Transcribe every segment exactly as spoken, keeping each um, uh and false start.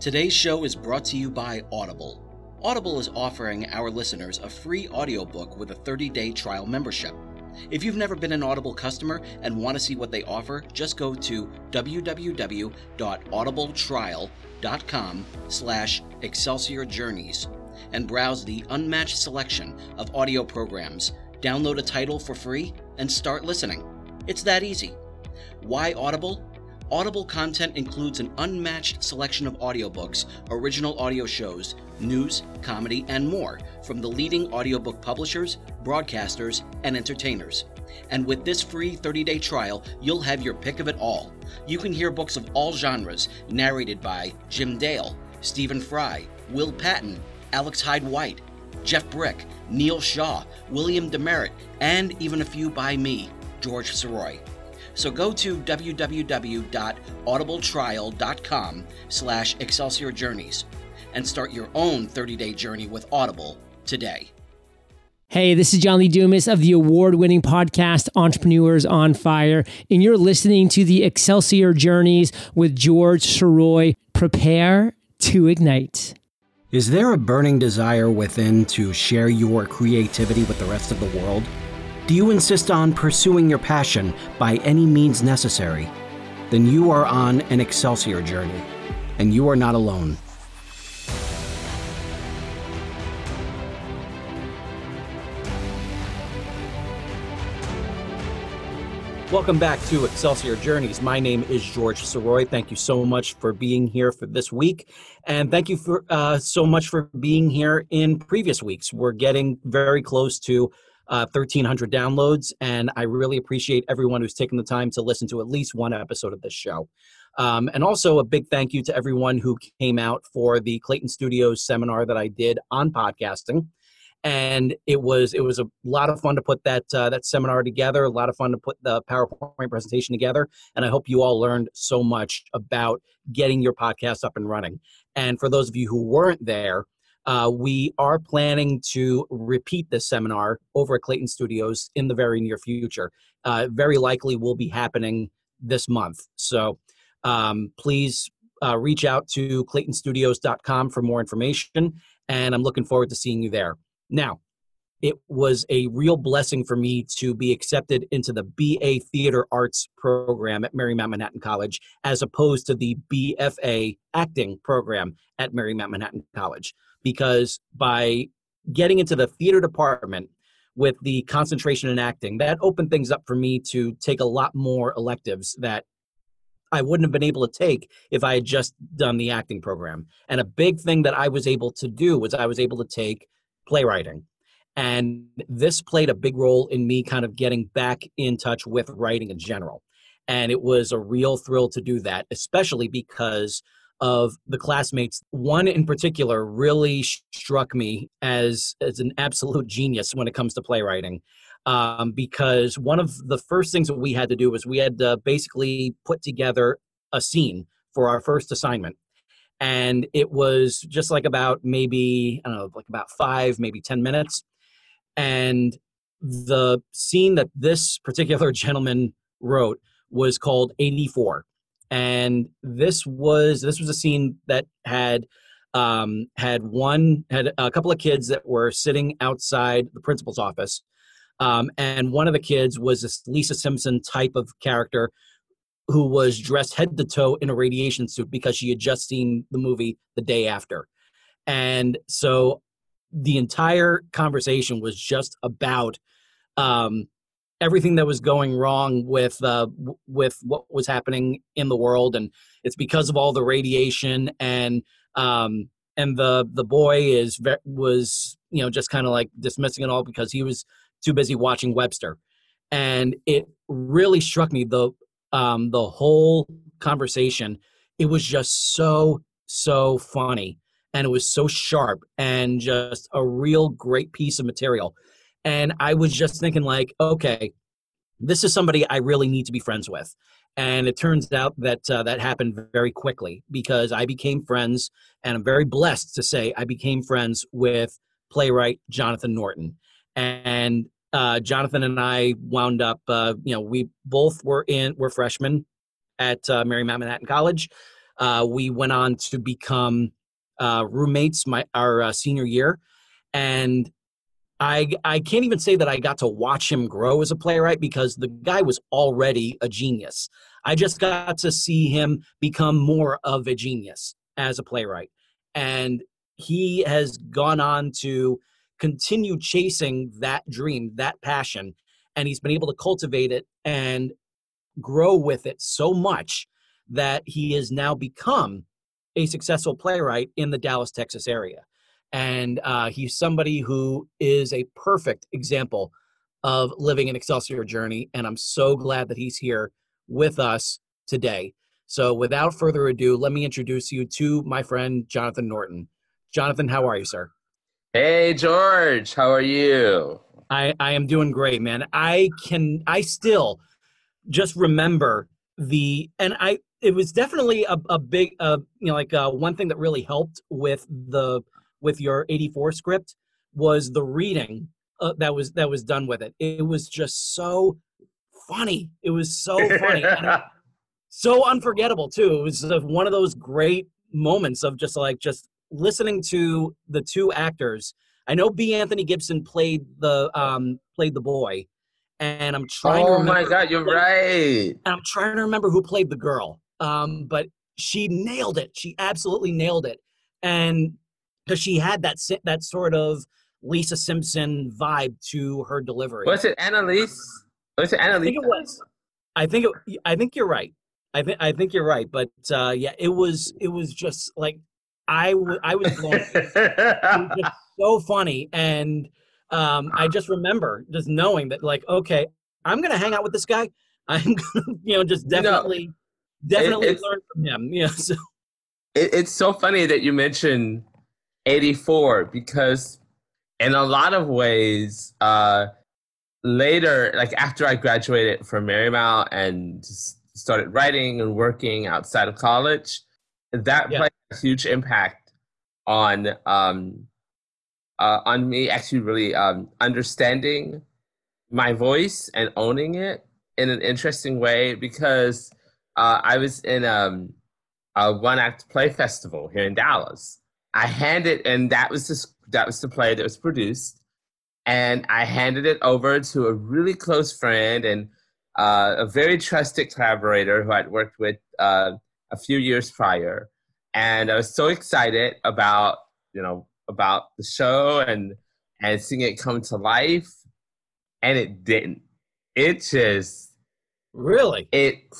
Today's show is brought to you by Audible. Audible is offering our listeners a free audiobook with a thirty-day trial membership. If you've never been an Audible customer and want to see what they offer, just go to www.audibletrial.com slash Excelsior Journeys and browse the unmatched selection of audio programs, download a title for free, and start listening. It's that easy. Why Audible? Audible content includes an unmatched selection of audiobooks, original audio shows, news, comedy, and more from the leading audiobook publishers, broadcasters, and entertainers. And with this free thirty-day trial, you'll have your pick of it all. You can hear books of all genres narrated by Jim Dale, Stephen Fry, Will Patton, Alex Hyde-White, Jeff Brick, Neil Shaw, William Demerit, and even a few by me, George Saroy. So go to www.audibletrial.com slash Excelsior Journeys and start your own thirty-day journey with Audible today. Hey, this is John Lee Dumas of the award-winning podcast Entrepreneurs on Fire, and you're listening to the Excelsior Journeys with George Saroy. Prepare to ignite. Is there a burning desire within to share your creativity with the rest of the world? Do you insist on pursuing your passion by any means necessary? Then you are on an Excelsior journey, and you are not alone. Welcome back to Excelsior Journeys. My name is George Saroy. Thank you so much for being here for this week. And thank you for uh, so much for being here in previous weeks. We're getting very close to Uh, thirteen hundred downloads, and I really appreciate everyone who's taken the time to listen to at least one episode of this show. Um, and also a big thank you to everyone who came out for the Clayton Studios seminar that I did on podcasting. And it was it was a lot of fun to put that uh, that seminar together, a lot of fun to put the PowerPoint presentation together. And I hope you all learned so much about getting your podcast up and running. And for those of you who weren't there, Uh, we are planning to repeat this seminar over at Clayton Studios in the very near future. Uh, very likely will be happening this month. So um, please uh, reach out to clayton studios dot com for more information, and I'm looking forward to seeing you there. Now, it was a real blessing for me to be accepted into the B A Theater Arts program at Marymount Manhattan College, as opposed to the B F A Acting program at Marymount Manhattan College. Because by getting into the theater department with the concentration in acting, that opened things up for me to take a lot more electives that I wouldn't have been able to take if I had just done the acting program. And a big thing that I was able to do was I was able to take playwriting. And this played a big role in me kind of getting back in touch with writing in general. And it was a real thrill to do that, especially because of the classmates. One in particular really struck me as, as an absolute genius when it comes to playwriting, um, because one of the first things that we had to do was we had to basically put together a scene for our first assignment. And it was just like about maybe, I don't know, like about five, maybe ten minutes. And the scene that this particular gentleman wrote was called eighty-four. And this was this was a scene that had um, had one had a couple of kids that were sitting outside the principal's office, um, and one of the kids was this Lisa Simpson type of character who was dressed head to toe in a radiation suit because she had just seen the movie the day after, and so the entire conversation was just about Um, everything that was going wrong with uh, with what was happening in the world, and it's because of all the radiation. And um, and the the boy is was you know just kind of like dismissing it all because he was too busy watching Webster. And it really struck me, the um, the whole conversation. It was just so so funny, and it was so sharp, and just a real great piece of material. And I was just thinking like, okay, this is somebody I really need to be friends with. And it turns out that uh, that happened very quickly, because I became friends, and I'm very blessed to say I became friends with playwright Jonathan Norton. And uh, Jonathan and I wound up, uh, you know, we both were in, were freshmen at uh, Marymount Manhattan College. Uh, we went on to become uh, roommates my our uh, senior year. And I I can't even say that I got to watch him grow as a playwright, because the guy was already a genius. I just got to see him become more of a genius as a playwright. And he has gone on to continue chasing that dream, that passion, and he's been able to cultivate it and grow with it so much that he has now become a successful playwright in the Dallas, Texas area. And uh, he's somebody who is a perfect example of living an Excelsior journey. And I'm so glad that he's here with us today. So without further ado, let me introduce you to my friend, Jonathan Norton. Jonathan, how are you, sir? Hey, George, how are you? I, I am doing great, man. I can, I still just remember the, and I, it was definitely a, a big, uh, you know, like uh, one thing that really helped with the, with your eighty-four script was the reading uh, that was that was done with it. It was just so funny. It was so funny. And so unforgettable, too. It was one of those great moments of just like just listening to the two actors. I know B. Anthony Gibson played the um, played the boy, and I'm trying oh to remember. Oh, my God, you're right. And I'm trying to remember who played the girl, um, but she nailed it. She absolutely nailed it. And because she had that that sort of Lisa Simpson vibe to her delivery. Was it Annalise? Was it Annalise? I think it was. I think it, I think you're right. I think I think you're right. But uh, yeah, it was it was just like I, w- I was blown. It was just so funny, and um, I just remember just knowing that like, okay, I'm gonna hang out with this guy. I'm gonna, you know just definitely you know, definitely it, learn from him. Yeah. So it, it's so funny that you mentioned eighty-four, because in a lot of ways, uh, later, like after I graduated from Marymount and started writing and working outside of college, that yeah. played a huge impact on um, uh, on me actually really um, understanding my voice and owning it in an interesting way, because uh, I was in um, a one-act play festival here in Dallas. I handed, and that was the, that was the play that was produced, and I handed it over to a really close friend and uh, a very trusted collaborator who I'd worked with uh, a few years prior, and I was so excited about, you know, about the show and, and seeing it come to life, and it didn't. It just... Really? It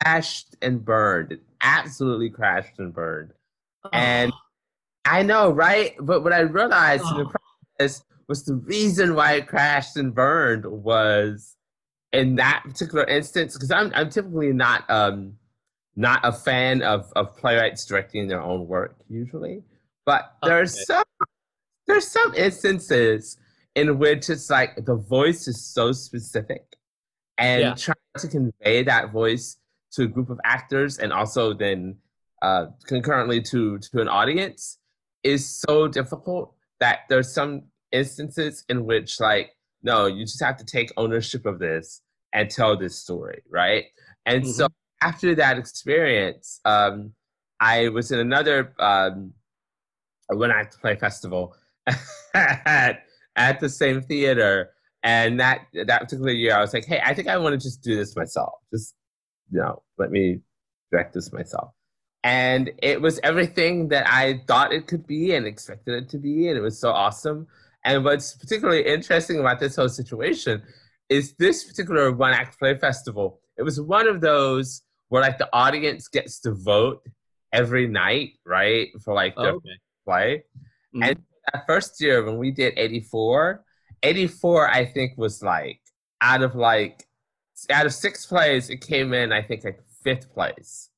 crashed and burned. It absolutely crashed and burned. Oh. And... I know, right? But what I realized oh. in the process was the reason why it crashed and burned was in that particular instance, because I'm I'm typically not um not a fan of, of playwrights directing their own work usually. But okay. there's some there's some instances in which it's like the voice is so specific, and yeah. trying to convey that voice to a group of actors and also then uh, concurrently to to an audience is so difficult that there's some instances in which, like, no, you just have to take ownership of this and tell this story, right? And mm-hmm. so after that experience, um, I was in another um, when I had to play festival at, at the same theater, and that that particular year, I was like, hey, I think I want to just do this myself. Just, you know, let me direct this myself. And it was everything that I thought it could be and expected it to be, and it was so awesome. And what's particularly interesting about this whole situation is this particular one-act play festival, it was one of those where, like, the audience gets to vote every night, right, for, like, their oh, okay. play. Mm-hmm. And that first year when we did eighty-four, eighty-four, I think, was, like, out of, like, out of six plays, it came in, I think, like, fifth place.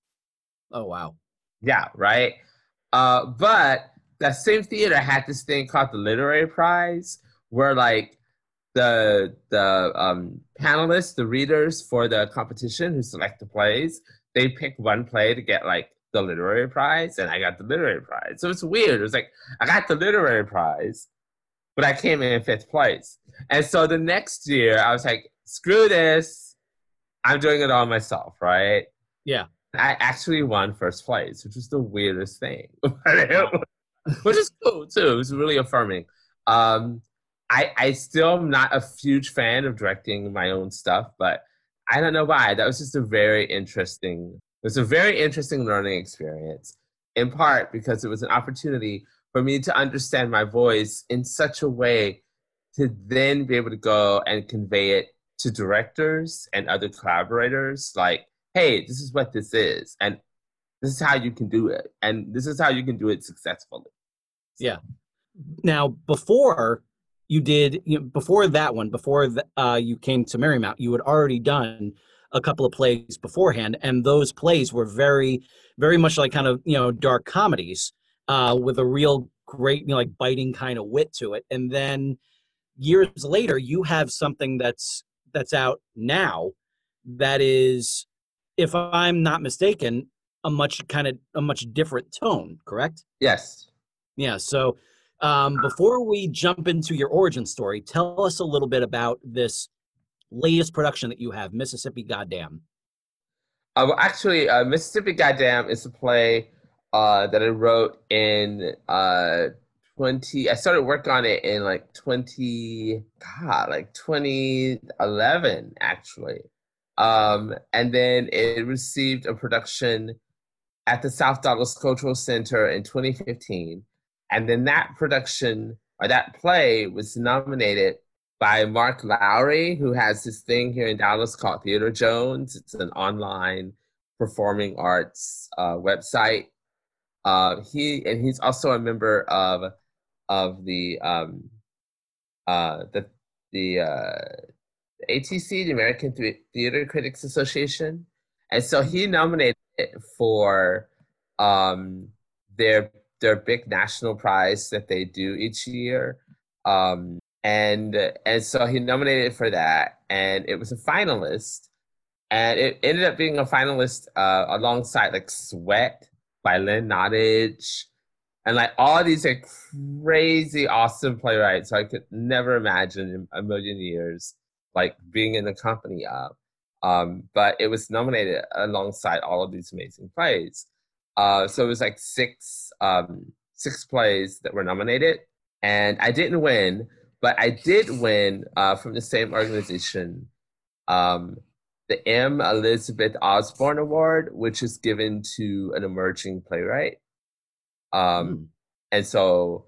Oh, wow. Yeah, right? Uh, but that same theater had this thing called the Literary Prize, where, like, the the um, panelists, the readers for the competition who select the plays, they pick one play to get, like, the Literary Prize, and I got the Literary Prize. So it's weird. It was like, I got the Literary Prize, but I came in fifth place. And so the next year, I was like, screw this. I'm doing it all myself, right? Yeah. I actually won first place, which was the weirdest thing, which is cool too. It was really affirming. Um, I, I still am not a huge fan of directing my own stuff, but I don't know why. That was just a very interesting, it was a very interesting learning experience, in part because it was an opportunity for me to understand my voice in such a way to then be able to go and convey it to directors and other collaborators, like, hey, this is what this is, and this is how you can do it, and this is how you can do it successfully. So. Yeah. Now, before you did, you know, before that one, before the, uh, you came to Marymount, you had already done a couple of plays beforehand, and those plays were very, very much like kind of, you know, dark comedies uh, with a real great, you know, like biting kind of wit to it. And then years later, you have something that's that's out now that is, if I'm not mistaken, a much kind of a much different tone, correct? Yes. Yeah. So um, before we jump into your origin story, tell us a little bit about this latest production that you have, Mississippi Goddamn. Uh, well, actually, uh, Mississippi Goddamn is a play uh, that I wrote in uh, twenty. I started work on it in like twenty. God, like twenty eleven, actually. Um, and then it received a production at the South Dallas Cultural Center in twenty fifteen. And then that production, or that play, was nominated by Mark Lowry, who has this thing here in Dallas called Theater Jones. It's an online performing arts uh, website. Uh, he and he's also a member of of the um, uh, the the. Uh, A T C, the American Theater Critics Association. And so he nominated it for um, their their big national prize that they do each year. Um, and and so he nominated it for that. And it was a finalist. And it ended up being a finalist uh, alongside like Sweat by Lynn Nottage. And like all these like, crazy, awesome playwrights I could never imagine in a million years, like being in the company of. Um, but it was nominated alongside all of these amazing plays. Uh, so it was like six um, six plays that were nominated. And I didn't win, but I did win uh, from the same organization, um, the M. Elizabeth Osborne Award, which is given to an emerging playwright. Um, mm. And so,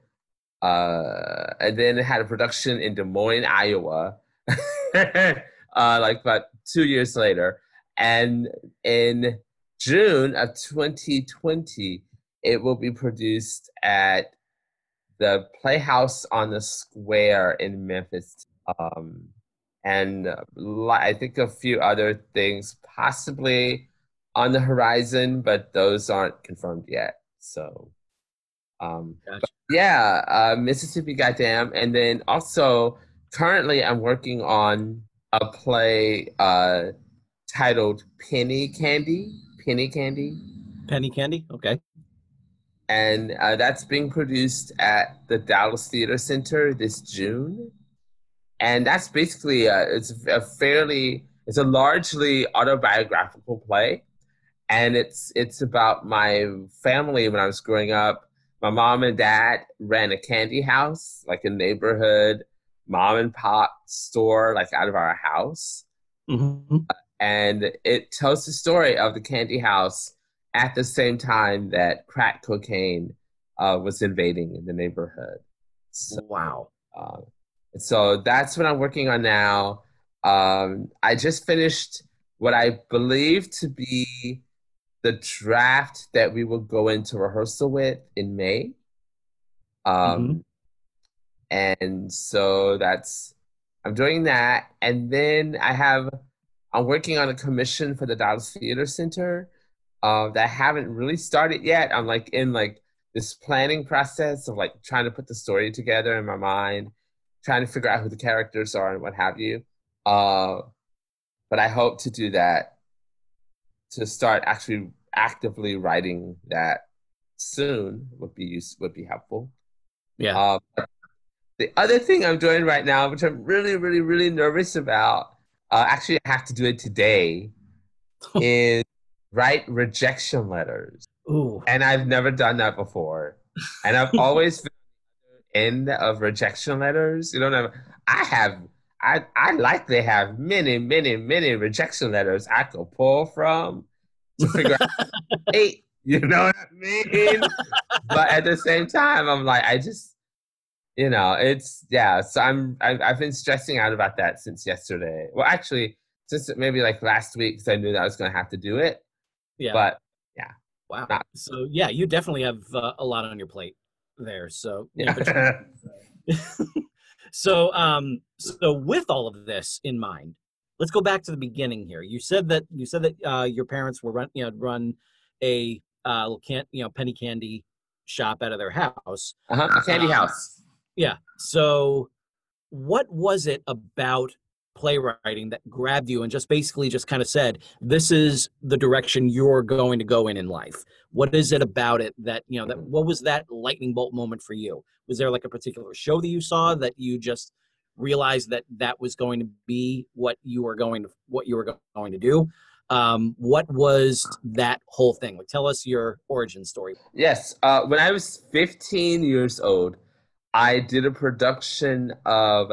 uh, and then it had a production in Des Moines, Iowa, uh, like about two years later. And in June of twenty twenty, it will be produced at the Playhouse on the Square in Memphis. Um, and I think a few other things possibly on the horizon, but those aren't confirmed yet. So, um, gotcha. yeah, uh, Mississippi Goddamn. And then also, currently, I'm working on a play uh, titled Penny Candy. Penny Candy. Penny Candy, okay. And uh, that's being produced at the Dallas Theater Center this June. And that's basically, uh, it's a fairly, it's a largely autobiographical play. And it's it's about my family when I was growing up. My mom and dad ran a candy house, like a neighborhood mom and pop store, like out of our house. Mm-hmm. And it tells the story of the candy house at the same time that crack cocaine uh, was invading the neighborhood. So, wow. Uh, so that's what I'm working on now. Um, I just finished what I believe to be the draft that we will go into rehearsal with in May. Um, mm-hmm. And so that's, I'm doing that. And then I have, I'm working on a commission for the Dallas Theater Center uh, that I haven't really started yet. I'm like in like this planning process of like trying to put the story together in my mind, trying to figure out who the characters are and what have you. Uh, but I hope to do that, to start actually actively writing that soon would be use, would be helpful. Yeah. Uh, The other thing I'm doing right now, which I'm really, really, really nervous about, uh, actually I have to do it today, is write rejection letters. Ooh. And I've never done that before. And I've always been at the end of rejection letters. You don't know, I have, I, I likely have many, many, many rejection letters I could pull from to figure out eight. You know what I mean? But at the same time, I'm like, I just, you know, it's, yeah. So I'm, I've, I've been stressing out about that since yesterday. Well, actually, since maybe like last week, because I knew that I was going to have to do it. Yeah. But yeah. Wow. Not- so yeah, you definitely have uh, a lot on your plate there. So yeah. You know, so, um, so with all of this in mind, let's go back to the beginning here. You said that you said that uh, your parents were run, you know, run a uh, can't, you know, Penny Candy shop out of their house. Uh-huh. A candy uh, house. Yeah. So what was it about playwriting that grabbed you and just basically just kind of said, this is the direction you're going to go in in life? What is it about it that, you know, that what was that lightning bolt moment for you? Was there like a particular show that you saw that you just realized that that was going to be what you were going to, what you were going to do? Um, what was that whole thing? Like, tell us your origin story. Yes. Uh, when I was fifteen years old, I did a production of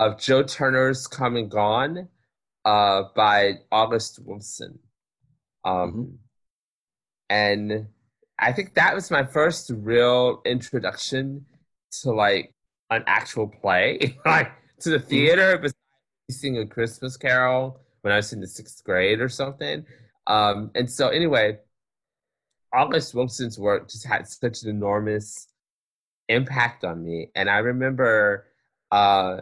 of Joe Turner's Come and Gone uh, by August Wilson. Um, mm-hmm. And I think that was my first real introduction to, like, an actual play, like, to the theater, besides seeing A Christmas Carol when I was in the sixth grade or something. Um, and so anyway, August Wilson's work just had such an enormous impact on me. And I remember uh,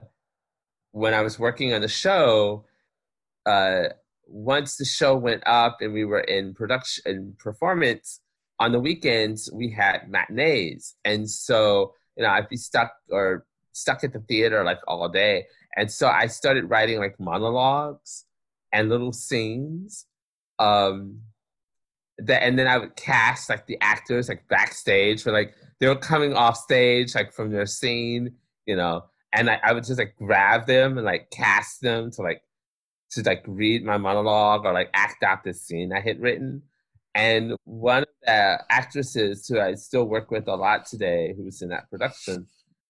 when I was working on the show, uh, once the show went up and we were in production and performance, on the weekends we had matinees. And so, you know, I'd be stuck or stuck at the theater like all day. And so I started writing like monologues and little scenes. Um, that, and then I would cast like the actors like backstage for like, they were coming off stage like from their scene, you know, and I, I would just like grab them and like cast them to like, to like read my monologue or like act out this scene I had written. And one of the actresses who I still work with a lot today, who was in that production,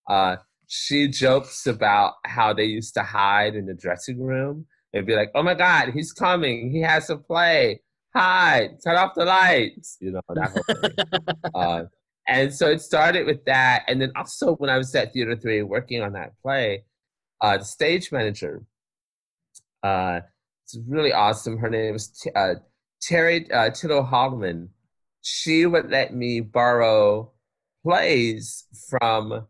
uh, she jokes about how they used to hide in the dressing room and be like, oh my God, he's coming. He has a play. Hide. Turn off the lights. You know, that whole thing. uh, and so it started with that. And then also when I was at Theater three working on that play, uh, the stage manager, uh, it's really awesome. Her name was T- uh, Terry uh, Tittle Hallman. She would let me borrow plays from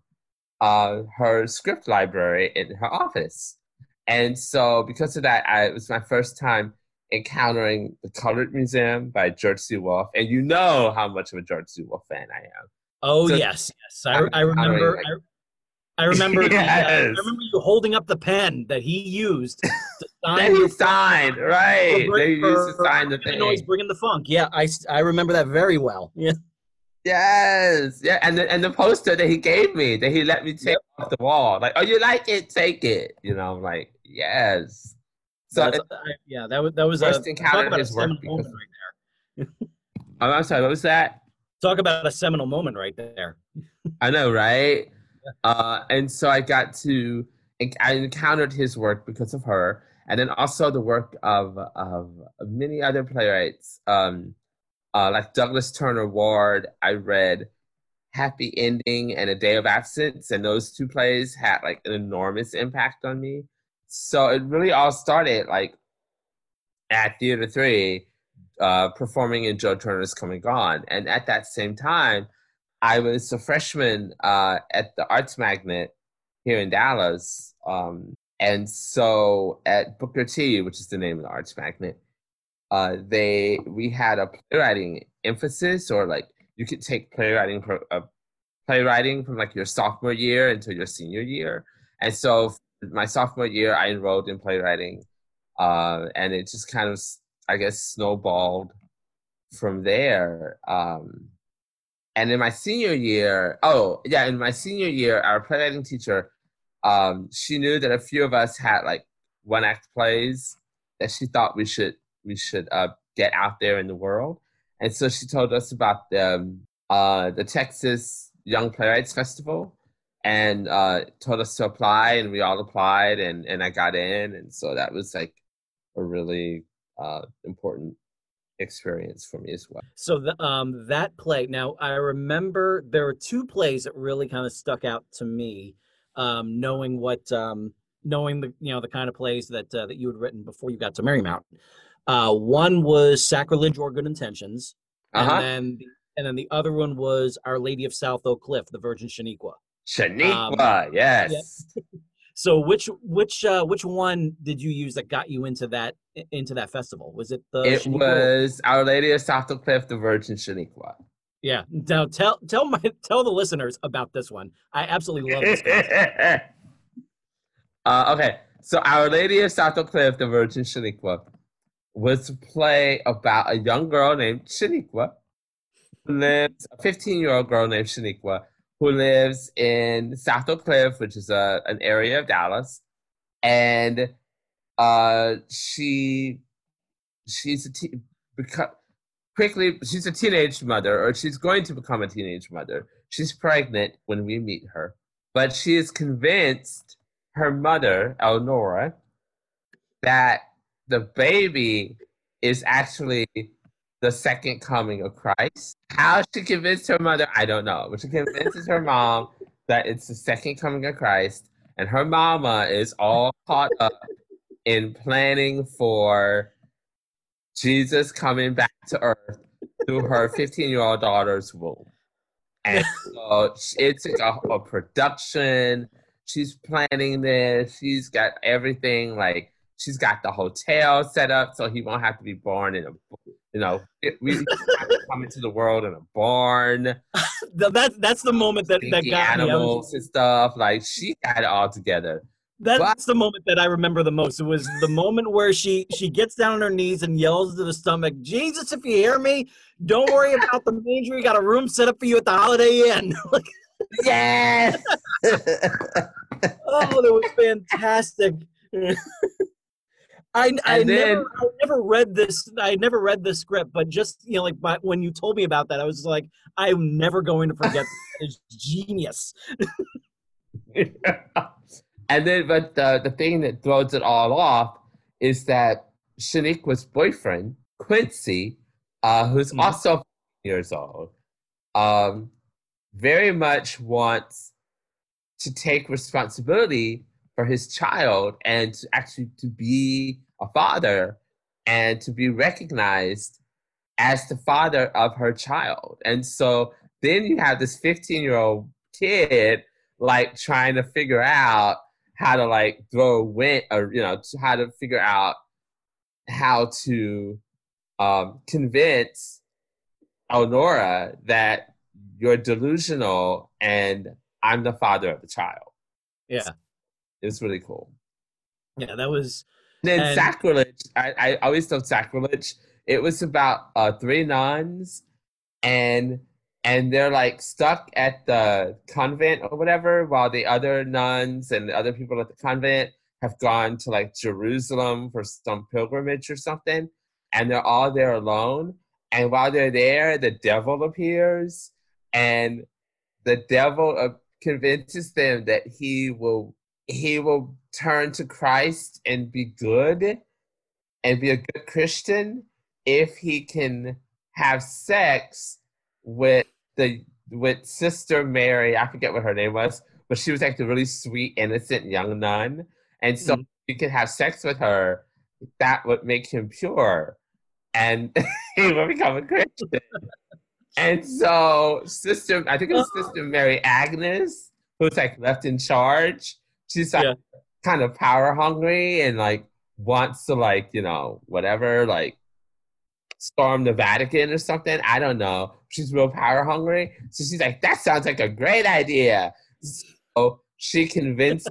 Uh, her script library in her office. And so because of that, I, it was my first time encountering The Colored Museum by George C. Wolfe. And you know how much of a George C. Wolfe fan I am. Oh, so, yes, yes. I, I remember like, I, I remember yes. the, uh, I remember you holding up the pen that he used to sign. he signed, right. They used to sign the thing. Noise, bringing the funk. Yeah, I, I remember that very well. Yeah. Yes, yeah, and the, and the poster that he gave me, that he let me take yep. off the wall, like, oh, you like it, take it, you know, I'm like, yes. So it, I, yeah, that was that was first a, encounter talk about a seminal because, moment right there. I'm, I'm sorry, what was that? Talk about a seminal moment right there. I know, right? Yeah. Uh, and so I got to, I encountered his work because of her, and then also the work of of many other playwrights. Um, Uh, like Douglas Turner Ward, I read Happy Ending and A Day of Absence, and those two plays had like an enormous impact on me. So it really all started like at Theater three, uh, performing in Joe Turner's Come and Gone. And at that same time, I was a freshman uh, at the Arts Magnet here in Dallas. Um, and so at Booker T, which is the name of the Arts Magnet, Uh, they we had a playwriting emphasis, or like you could take playwriting pro, uh, playwriting from like your sophomore year until your senior year. And so my sophomore year, I enrolled in playwriting, uh, and it just kind of, I guess, snowballed from there. Um, and in my senior year, oh yeah, in my senior year, our playwriting teacher, um, she knew that a few of us had like one act plays that she thought we should. we should uh, get out there in the world. And so she told us about the, uh, the Texas Young Playwrights Festival and uh, told us to apply, and we all applied, and, and I got in. And so that was like a really uh, important experience for me as well. So the, um, that play, now I remember there were two plays that really kind of stuck out to me, um, knowing what, um, knowing the, you know, the kind of plays that, uh, that you had written before you got to Marymount. Uh, one was Sacrilege or Good Intentions. And uh-huh. then, and then the other one was Our Lady of South Oak Cliff, the Virgin Shaniqua. Shaniqua, um, yes. Yeah. So which which uh, which one did you use that got you into that into that festival? Was it the? It Shaniqua? Was Our Lady of South Oak Cliff, the Virgin Shaniqua. Yeah. Now tell tell my tell the listeners about this one. I absolutely love this one. uh, okay, so Our Lady of South Oak Cliff, the Virgin Shaniqua, was a play about a young girl named Shaniqua, who lives a fifteen-year-old girl named Shaniqua, who lives in South Oak Cliff, which is a, an area of Dallas. And uh, she she's a te- become, quickly she's a teenage mother, or she's going to become a teenage mother. She's pregnant when we meet her, but she is convinced her mother, El Nora, that the baby is actually the second coming of Christ. How she convinced her mother, I don't know. But she convinces her mom that it's the second coming of Christ. And her mama is all caught up in planning for Jesus coming back to earth through her fifteen-year-old daughter's womb. And so it's a, a production. She's planning this. She's got everything, like, she's got the hotel set up so he won't have to be born in a, you know, it, we have to come into the world in a barn. That's that's the moment that, that got me. Animals and stuff, like she got it all together. That's but, the moment that I remember the most. It was the moment where she she gets down on her knees and yells to the stomach, "Jesus, if you hear me, don't worry about the manger. We got a room set up for you at the Holiday Inn." Yes. Oh, that was fantastic. I, I, then, never, I never read this. I never read this script, but just, you know, like my, when you told me about that, I was just like, I'm never going to forget. It's genius. Yeah. And then, but the, the thing that throws it all off is that Shaniqua's boyfriend, Quincy, uh, who's mm-hmm. also years old, um, very much wants to take responsibility for his child and to actually to be a father and to be recognized as the father of her child. And so then you have this fifteen-year-old kid like trying to figure out how to like throw wind, or, you know, how to figure out how to um, convince El Nora that you're delusional and I'm the father of the child. Yeah. It's really cool. Yeah, that was... Then and, Sacrilege, I, I always thought Sacrilege, it was about uh, three nuns, and and they're like stuck at the convent or whatever, while the other nuns and the other people at the convent have gone to like Jerusalem for some pilgrimage or something, and they're all there alone. And while they're there, the devil appears, and the devil uh, convinces them that he will... he will turn to Christ and be good and be a good Christian if he can have sex with the with Sister Mary. I forget what her name was, but she was like the really sweet, innocent young nun. And so mm-hmm. if you can have sex with her, that would make him pure and he will become a Christian. And so Sister, I think it was oh. Sister Mary Agnes, who's like left in charge. She's like, yeah. kind of power hungry and like wants to like, you know, whatever, like storm the Vatican or something. I don't know. She's real power hungry. So she's like, that sounds like a great idea. So she convinced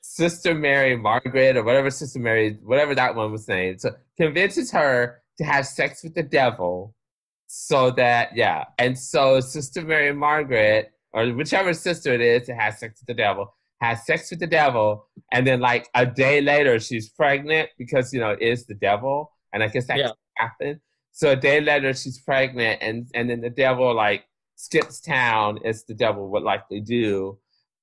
Sister Mary Margaret or whatever Sister Mary, whatever that one was named. So convinces her to have sex with the devil so that, yeah. And so Sister Mary Margaret or whichever sister it is that has sex with the devil has sex with the devil, and then like a day later she's pregnant because, you know, it is the devil. And I guess that yeah. happen. So a day later, she's pregnant, and, and then the devil, like, skips town, as the devil would likely do.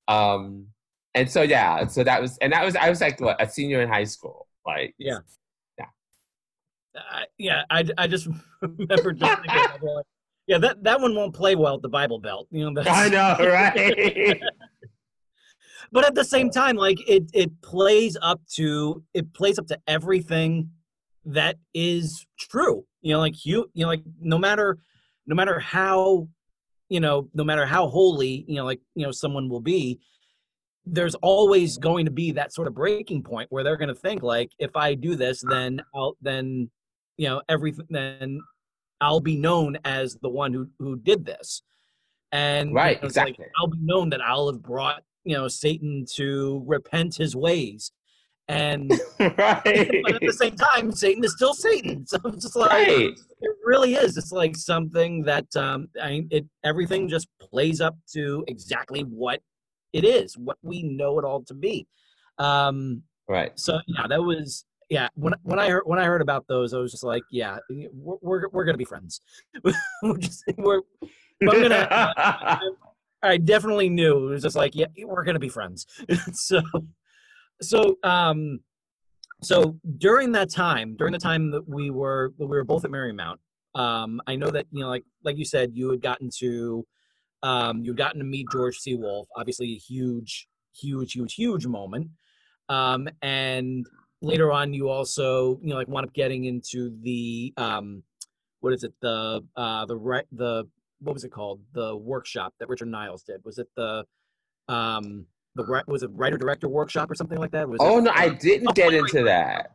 Um, and so, yeah, and so that was, and that was, I was, like, what, a senior in high school. Like, yeah. Yeah. Uh, yeah, I, I just remember just thinking about that. Yeah, that, that one won't play well at the Bible Belt. You know, I know, right? But at the same time, like, it, it plays up to, it plays up to everything that is true. You know, like you, you know, like no matter, no matter how, you know, no matter how holy, you know, like, you know, someone will be, there's always going to be that sort of breaking point where they're going to think, like, if I do this, then I'll, then, you know, everything, then I'll be known as the one who, who did this. And right, you know, exactly. Like, I'll be known that I'll have brought, you know, Satan to repent his ways. And right. But at the same time, Satan is still Satan. So it's just like, right. It really is. It's like something that, um, I mean, it, everything just plays up to exactly what it is, what we know it all to be. Um, right. So yeah, that was, yeah. When, when I heard, when I heard about those, I was just like, yeah, we're, we're, we're going to be friends. we're just, we're, I'm going to, uh, I definitely knew it was just like, yeah, we're going to be friends. so, So, um, so during that time, during the time that we were, that we were both at Marymount, um, I know that, you know, like, like you said, you had gotten to, um, you'd gotten to meet George C. Wolfe, obviously a huge, huge, huge, huge moment. Um, and later on, you also, you know, like wound up getting into the, um, what is it? The, uh, the, the, what was it called? The workshop that Richard Niles did. Was it the, um, The, was it writer-director workshop or something like that? Was oh, it, no, I didn't oh, get wait, into wait. that.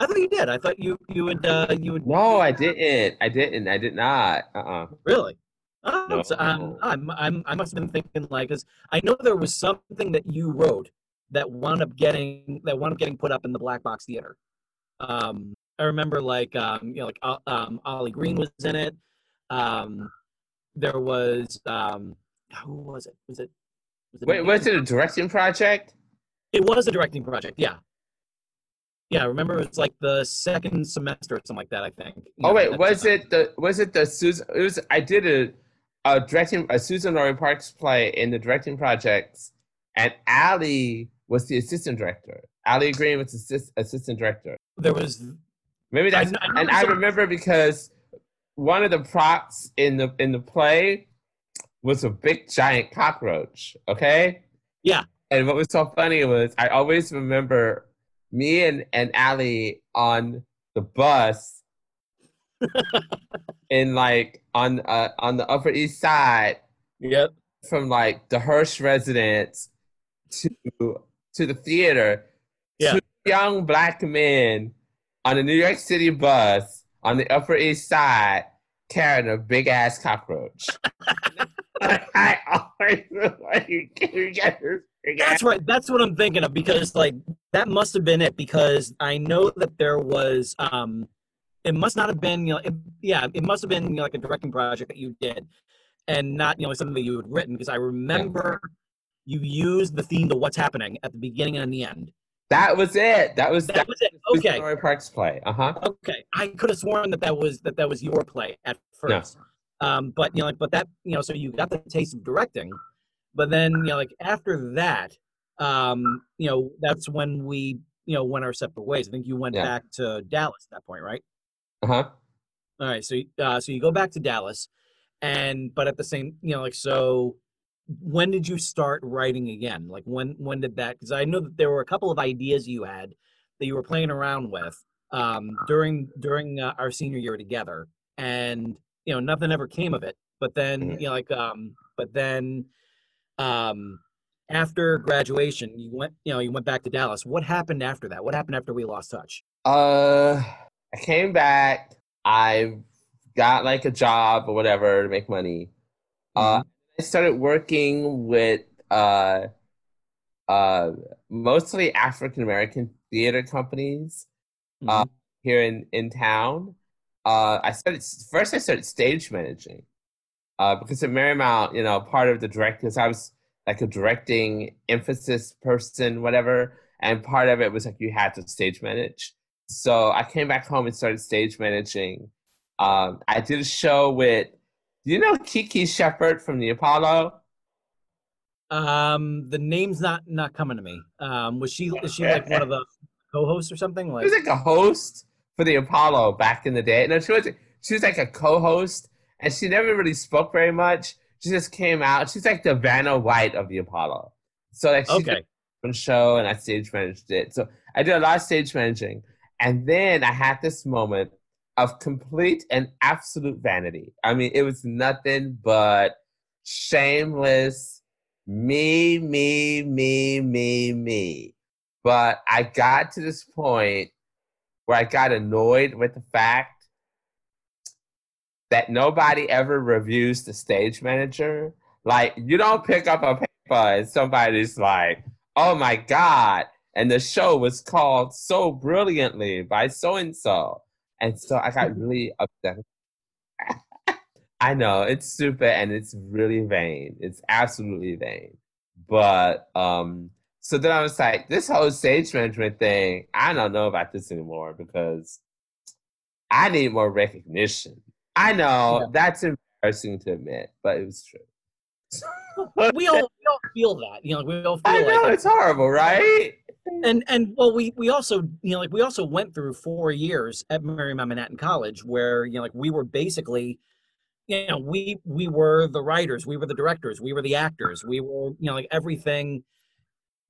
I thought you did. I thought you you would... Uh, you would. No, I didn't. I didn't. I did not. Uh-uh. Really? Oh, no. so, um, I'm, I'm, I must have been thinking like this. I know there was something that you wrote that wound up getting that wound up getting put up in the Black Box Theater. Um, I remember like, um, you know, like uh, um, Ollie Green was in it. Um, there was... Um, who was it? Was it... Was Wait, was it a directing project? It was a directing project, yeah. Yeah, I remember it was like the second semester or something like that, I think. You oh know, wait, was it the was it the Susan it was I did a a directing a Susan Laurie Parks play in the directing projects, and Allie was the assistant director. Allie Green was assist, assistant director. There was maybe that's I, I and I remember because one of the props in the in the play was a big giant cockroach, okay? Yeah. And what was so funny was I always remember me and, and Allie on the bus in like on uh, on the Upper East Side. Yep. From like the Hirsch residence to to the theater. Yeah. Two young black men on a New York City bus on the Upper East Side carrying a big ass cockroach. I always like, that's right. That's what I'm thinking of, because like that must have been it, because I know that there was um, it must not have been you know it, yeah it must have been you know, like a directing project that you did, and not you know something that you had written, because I remember you used the theme to What's Happening at the beginning and the end. That was it. That was that, that was it. Okay. Roy Park's play. Uh huh. Okay, I could have sworn that that was that that was your play at first. No. Um, but you know, like, but that you know, so you got the taste of directing, but then you know, like after that, um, you know, that's when we you know went our separate ways. I think you went yeah. back to Dallas at that point, right? Uh huh. All right, so uh, so you go back to Dallas, and but at the same, you know, like so, when did you start writing again? Like when when did that? Because I know that there were a couple of ideas you had that you were playing around with um, during during uh, our senior year together, and. You know, nothing ever came of it. But then, you know, like, um, but then, um, after graduation, you went, you know, you went back to Dallas. What happened after that? What happened after we lost touch? Uh, I came back. I got like a job or whatever to make money. Mm-hmm. Uh, I started working with uh, uh, mostly African American theater companies mm-hmm. uh, here in in town. Uh, I started first. I started stage managing uh, because at Marymount, you know, part of the directors, I was like a directing emphasis person, whatever, and part of it was like you had to stage manage. So I came back home and started stage managing. Um, I did a show with, you know, Kiki Shepard from the Apollo? Um, the name's not, not coming to me. Um, was she is she like one of the co-hosts or something? Like, she was like a host for the Apollo back in the day. No, she was she was like a co-host, and she never really spoke very much. She just came out. She's like the Vanna White of the Apollo. So like she okay. did one show, and I stage managed it. So I did a lot of stage managing, and then I had this moment of complete and absolute vanity. I mean, it was nothing but shameless. Me, me, me, me, me. But I got to this point where I got annoyed with the fact that nobody ever reviews the stage manager. Like, you don't pick up a paper and somebody's like, oh my God, and the show was called so brilliantly by so-and-so. And so I got really upset. I know, it's stupid and it's really vain. It's absolutely vain. But, um, so then I was like, this whole stage management thing, I don't know about this anymore because I need more recognition. I know, yeah. That's embarrassing to admit, but it was true. we, all, we all feel that, you know, like we all feel I know, like it's horrible, right? And and well, we we also you know like we also went through four years at Marymount Manhattan College where you know like we were basically you know we we were the writers, we were the directors, we were the actors, we were you know like everything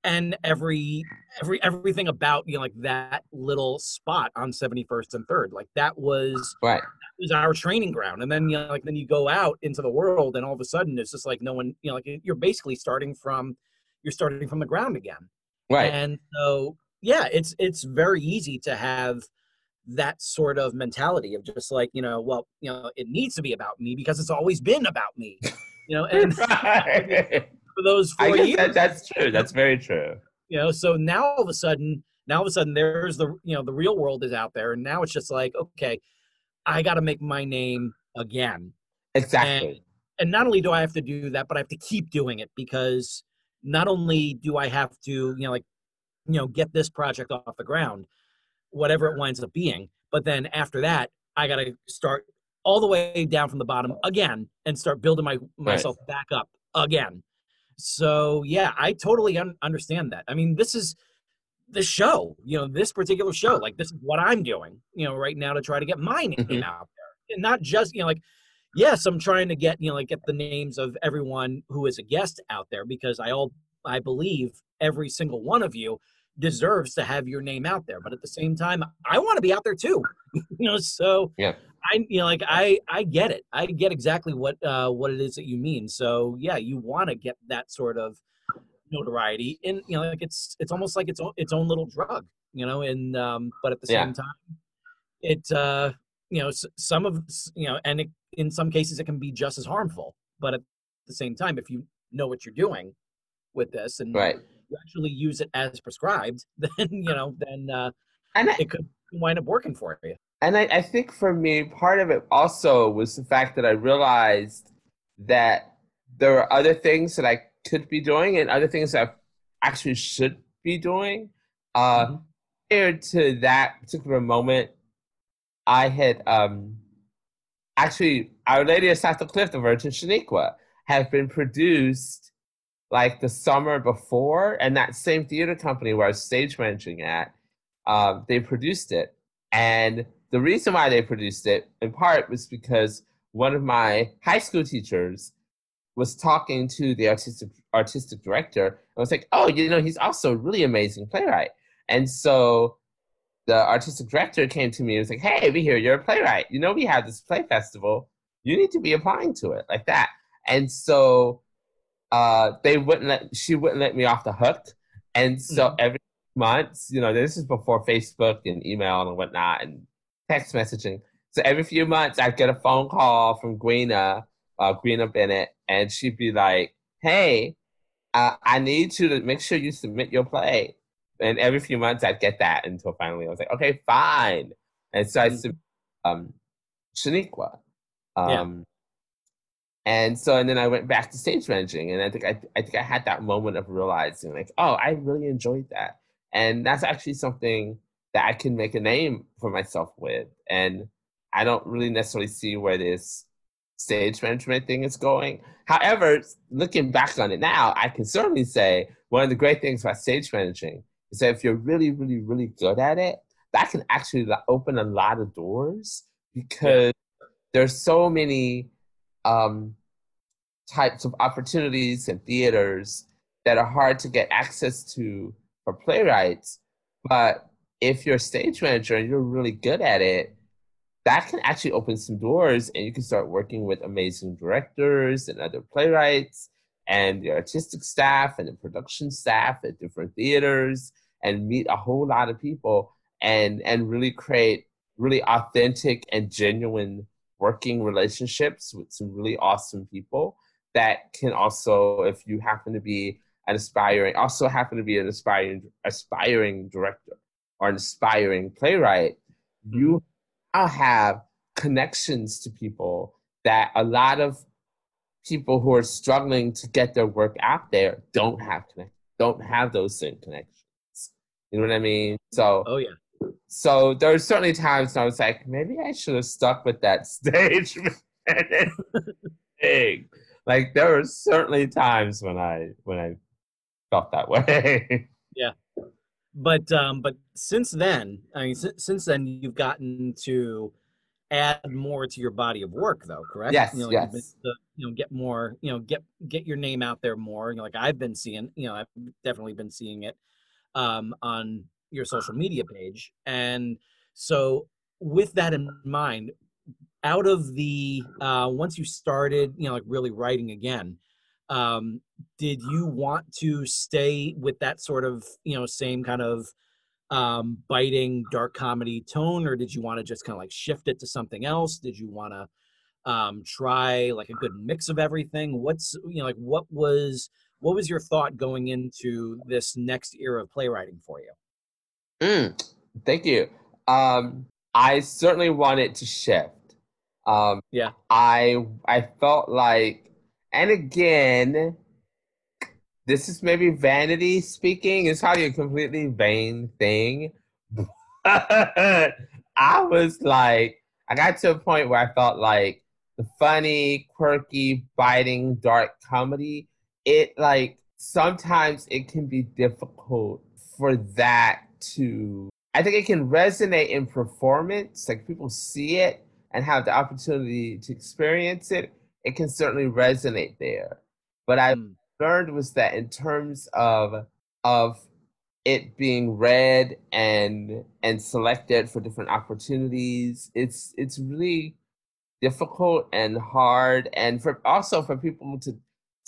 and every every everything about you know like that little spot on seventy-first and third, like that was right. That was our training ground. And then you know like then you go out into the world and all of a sudden it's just like no one you know like you're basically starting from you're starting from the ground again. Right. And so, yeah, it's it's very easy to have that sort of mentality of just like, you know, well, you know, it needs to be about me because it's always been about me, you know, and right. for those four I guess years. That, that's true. That's very true. You know, so now all of a sudden, now all of a sudden there's the, you know, the real world is out there. And now it's just like, okay, I got to make my name again. Exactly. And, and not only do I have to do that, but I have to keep doing it because not only do I have to, you know, like, you know, get this project off the ground, whatever it winds up being, but then after that, I got to start all the way down from the bottom again and start building my myself right. back up again. So yeah, I totally un- understand that. I mean, this is the show, you know, this particular show, like this is what I'm doing, you know, right now to try to get my name mm-hmm. out there, and not just, you know, like, yes, I'm trying to get, you know, like get the names of everyone who is a guest out there because I all I believe every single one of you deserves to have your name out there. But at the same time, I want to be out there too. you know, so yeah. I you know like I, I get it. I get exactly what uh, what it is that you mean. So yeah, you want to get that sort of notoriety, and you know like it's it's almost like its own, its own little drug, you know, and um, but at the yeah. same time it uh, you know some of you know and it, in some cases, it can be just as harmful. But at the same time, if you know what you're doing with this and right. you actually use it as prescribed, then you know, then uh, and I, it could wind up working for you. And I, I think for me, part of it also was the fact that I realized that there were other things that I could be doing and other things that I actually should be doing. Uh, mm-hmm. Prior to that particular moment, I had... Um, Actually, Our Lady of South Oak Cliff the Virgin Shaniqua had been produced like the summer before, and that same theater company where I was stage managing at, uh, they produced it. And the reason why they produced it, in part, was because one of my high school teachers was talking to the artistic artistic director, and was like, "Oh, you know, he's also a really amazing playwright." And so the artistic director came to me and was like, "Hey, we hear you're a playwright. You know, we have this play festival. You need to be applying to it," like that. And so uh, they wouldn't let, she wouldn't let me off the hook. And so mm-hmm. every month, you know, this is before Facebook and email and whatnot and text messaging. So every few months I'd get a phone call from Gwena, uh, Gwena Bennett, and she'd be like, "Hey, uh, I need you to make sure you submit your play." And every few months, I'd get that until finally I was like, "Okay, fine." And so I submitted um, Shaniqua. Um, yeah. And so, and then I went back to stage managing. And I think I, I think I had that moment of realizing, like, oh, I really enjoyed that. And that's actually something that I can make a name for myself with. And I don't really necessarily see where this stage management thing is going. However, looking back on it now, I can certainly say one of the great things about stage managing is that if you're really, really, really good at it, that can actually open a lot of doors, because yeah. there's so many um, types of opportunities and theaters that are hard to get access to for playwrights. But if you're a stage manager and you're really good at it, that can actually open some doors, and you can start working with amazing directors and other playwrights and the artistic staff and the production staff at different theaters, and meet a whole lot of people and and really create really authentic and genuine working relationships with some really awesome people that can also, if you happen to be an aspiring, also happen to be an aspiring aspiring director or an aspiring playwright, mm-hmm. you I'll have connections to people that a lot of people who are struggling to get their work out there don't have connect, don't have those same connections. You know what I mean? So, oh yeah. So there were certainly times I was like, maybe I should have stuck with that stage thing. Like there were certainly times when I when I felt that way. Yeah. But um, but since then, I mean, since, since then you've gotten to add more to your body of work, though, correct? Yes, you know, yes. To, you know, get more, you know, get get your name out there more. You know, like I've been seeing, you know, I've definitely been seeing it um, on your social media page. And so, with that in mind, out of the uh, once you started, you know, like really writing again. Um, did you want to stay with that sort of, you know, same kind of um, biting dark comedy tone, or did you want to just kind of like shift it to something else? Did you want to um, try like a good mix of everything? What's, you know, like what was, what was your thought going into this next era of playwriting for you? Mm, thank you. Um, I certainly wanted to shift. Um, yeah. I, I felt like, and again, this is maybe vanity speaking. It's probably a completely vain thing. I was like, I got to a point where I felt like the funny, quirky, biting, dark comedy, it like, sometimes it can be difficult for that to, I think it can resonate in performance. Like people see it and have the opportunity to experience it. It can certainly resonate there. But I mm. learned was that in terms of of it being read and and selected for different opportunities, it's it's really difficult and hard, and for also for people to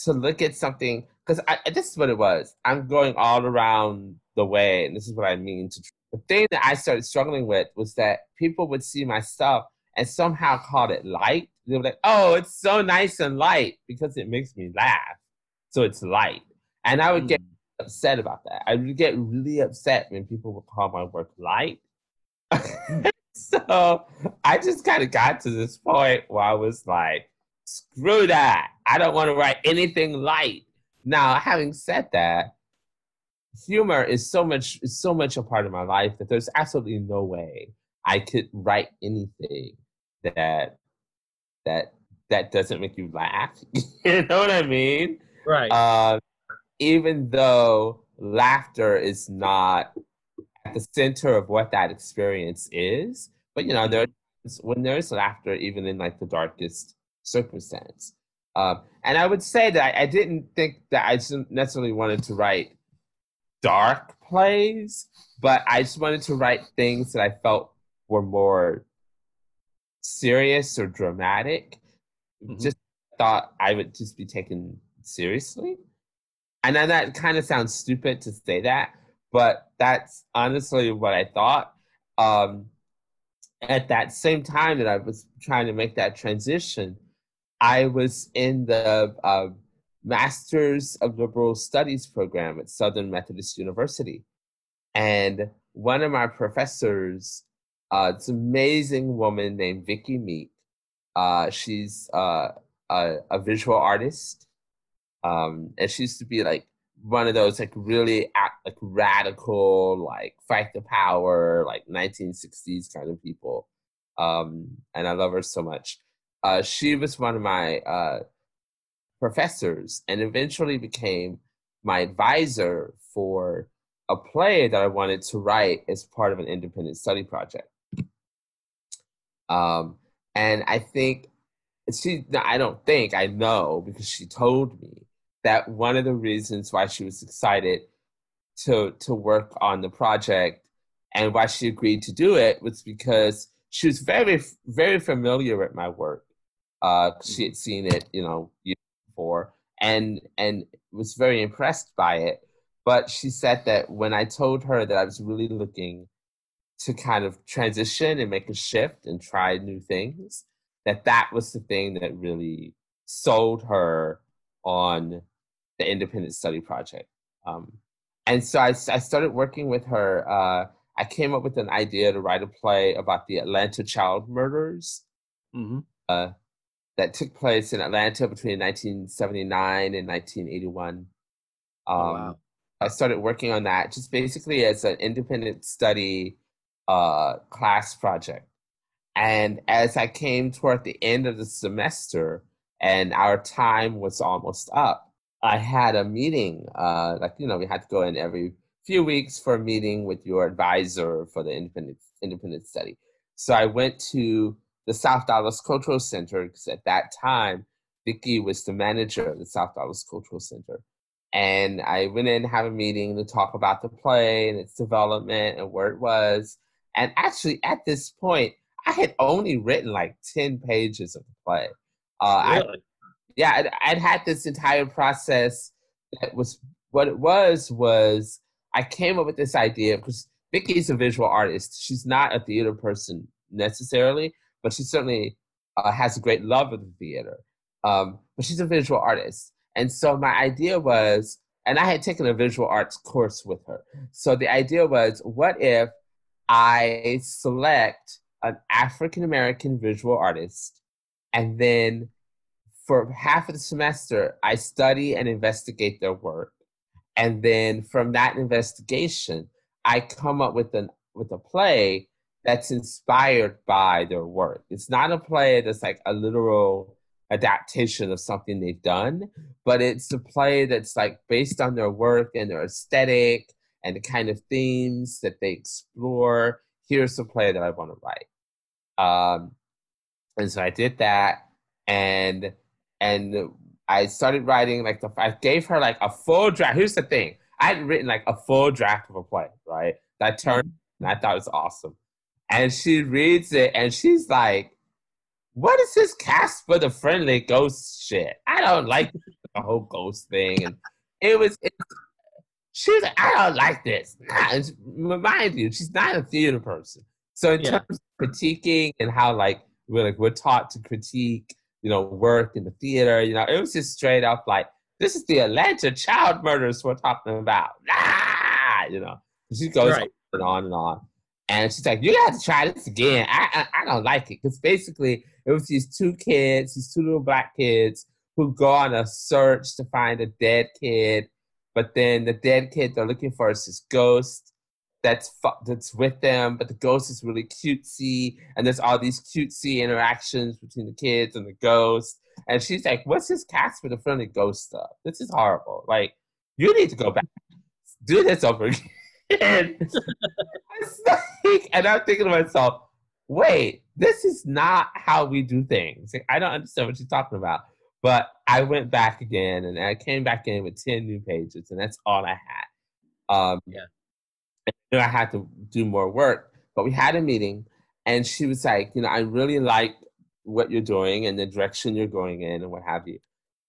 to look at something, because this is what it was. I'm going all around the way, and this is what I mean. To the thing that I started struggling with was that people would see my stuff and somehow called it light. They were like, oh, it's so nice and light because it makes me laugh. So it's light. And I would mm. get upset about that. I would get really upset when people would call my work light. So I just kind of got to this point where I was like, screw that. I don't want to write anything light. Now, having said that, humor is so much, is so much a part of my life that there's absolutely no way I could write anything that that that doesn't make you laugh. You know what I mean? Right. Uh, even though laughter is not at the center of what that experience is, but you know, there's when there's laughter, even in like the darkest circumstance. Um, and I would say that I, I didn't think that I necessarily wanted to write dark plays, but I just wanted to write things that I felt were more serious or dramatic. Mm-hmm. Just thought I would just be taken seriously. And then that kind of sounds stupid to say that, but that's honestly what I thought. Um, at that same time that I was trying to make that transition, I was in the uh, Masters of Liberal Studies program at Southern Methodist University. And one of my professors, Uh, it's an amazing woman named Vicky Meek. Uh, she's uh, a, a visual artist, um, and she used to be like one of those like really like radical, like fight the power, like nineteen sixties kind of people. Um, and I love her so much. Uh, she was one of my uh, professors and eventually became my advisor for a play that I wanted to write as part of an independent study project. Um, and I think she, no, I don't think, I know, because she told me that one of the reasons why she was excited to to work on the project and why she agreed to do it was because she was very, very familiar with my work. Uh, she had seen it, you know, years before, and and was very impressed by it. But she said that when I told her that I was really looking to kind of transition and make a shift and try new things, that that was the thing that really sold her on the independent study project. Um, and so I, I started working with her. Uh, I came up with an idea to write a play about the Atlanta child murders mm-hmm. uh, that took place in Atlanta between nineteen seventy-nine and nineteen eighty-one. Um, oh, wow. I started working on that just basically as an independent study uh, class project. And as I came toward the end of the semester and our time was almost up, I had a meeting, uh, like, you know, we had to go in every few weeks for a meeting with your advisor for the independent independent study. So I went to the South Dallas Cultural Center, because at that time, Vicky was the manager of the South Dallas Cultural Center. And I went in to have a meeting to talk about the play and its development and where it was. And actually, at this point, I had only written like ten pages of the play. Uh, really? I, yeah, I'd, I'd had this entire process that was, what it was, was I came up with this idea because Vicky's a visual artist. She's not a theater person necessarily, but she certainly uh, has a great love of the theater. Um, but she's a visual artist. And so my idea was, and I had taken a visual arts course with her. So the idea was, what if I select an African-American visual artist, and then for half of the semester, I study and investigate their work. And then from that investigation, I come up with an with a play that's inspired by their work. It's not a play that's like a literal adaptation of something they've done, but it's a play that's like based on their work and their aesthetic and the kind of themes that they explore. Here's the play that I want to write. Um, and so I did that, and and I started writing like the, I gave her like a full draft. Here's the thing. I had written like a full draft of a play, right? That turned, and I thought it was awesome. And she reads it and she's like, what is this Casper the Friendly Ghost shit? I don't like the whole ghost thing. And it was, it, she was like, I don't like this. And remind you, she's not a theater person. So in yeah. terms of critiquing and how like we're like we're taught to critique, you know, work in the theater, you know, it was just straight up like, this is the Atlanta child murders we're talking about. Ah! You know, she goes right. on and on and on. And she's like, you got to try this again. I, I I don't like it. Because basically, it was these two kids, these two little black kids who go on a search to find a dead kid. But then the dead kid they're looking for is this ghost that's fu- that's with them. But the ghost is really cutesy. And there's all these cutesy interactions between the kids and the ghost. And she's like, what's this Casper the Friendly Ghost stuff? This is horrible. Like, you need to go back. Do this over again. And, and I'm thinking to myself, wait, this is not how we do things. Like, I don't understand what you're talking about. But I went back again, and I came back in with ten new pages, and that's all I had. Um, yeah. I knew I had to do more work, but we had a meeting, and she was like, you know, I really like what you're doing and the direction you're going in and what have you.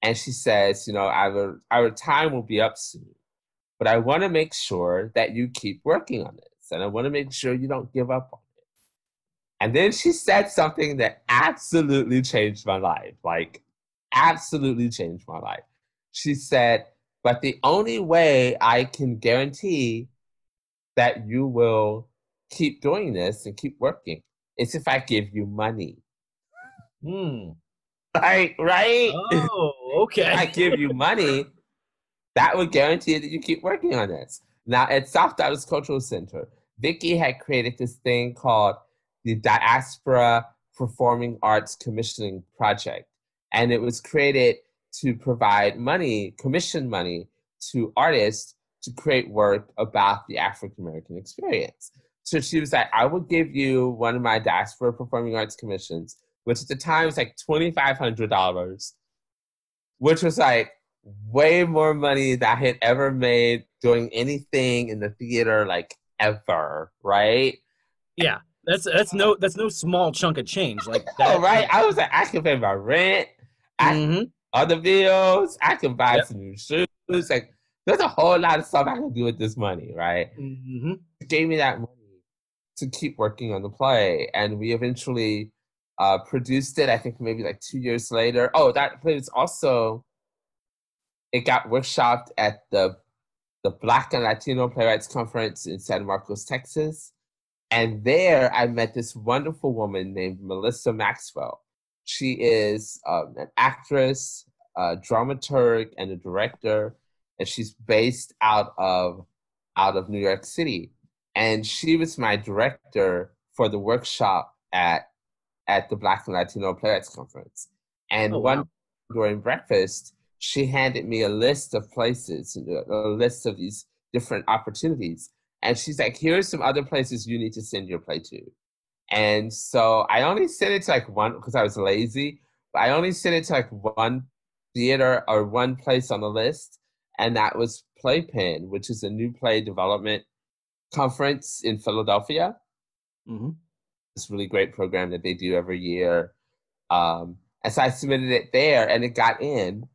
And she says, you know, our, our time will be up soon. But I want to make sure that you keep working on this. And I want to make sure you don't give up on it. And then she said something that absolutely changed my life. Like, absolutely changed my life. She said, but the only way I can guarantee that you will keep doing this and keep working is if I give you money. Hmm. Like, right? Oh, okay. If I give you money, That would guarantee that you keep working on this. Now, at South Dallas Cultural Center, Vicky had created this thing called the Diaspora Performing Arts Commissioning Project. And it was created to provide money, commission money, to artists to create work about the African-American experience. So she was like, I will give you one of my Diaspora Performing Arts commissions, which at the time was like twenty-five hundred dollars, which was like way more money than I had ever made doing anything in the theater, like ever, right? Yeah, that's that's no that's no small chunk of change. Like that. Oh, right? I was like, I can pay my rent, I mm-hmm. can other bills, I can buy yep. some new shoes. Like, there's a whole lot of stuff I can do with this money, right? Mm-hmm. It gave me that money to keep working on the play, and we eventually uh, produced it, I think maybe like two years later. Oh, that play was also... It got workshopped at the the Black and Latino Playwrights Conference in San Marcos, Texas. And there I met this wonderful woman named Melissa Maxwell. She is um, an actress, a dramaturg, and a director. And she's based out of out of New York City. And she was my director for the workshop at at the Black and Latino Playwrights Conference. And oh, one wow. during breakfast, she handed me a list of places, a list of these different opportunities. And she's like, here's some other places you need to send your play to. And so I only sent it to like one, because I was lazy, but I only sent it to like one theater or one place on the list. And that was PlayPenn, which is a new play development conference in Philadelphia. Mm-hmm. It's a really great program that they do every year. Um, and so I submitted it there and it got in.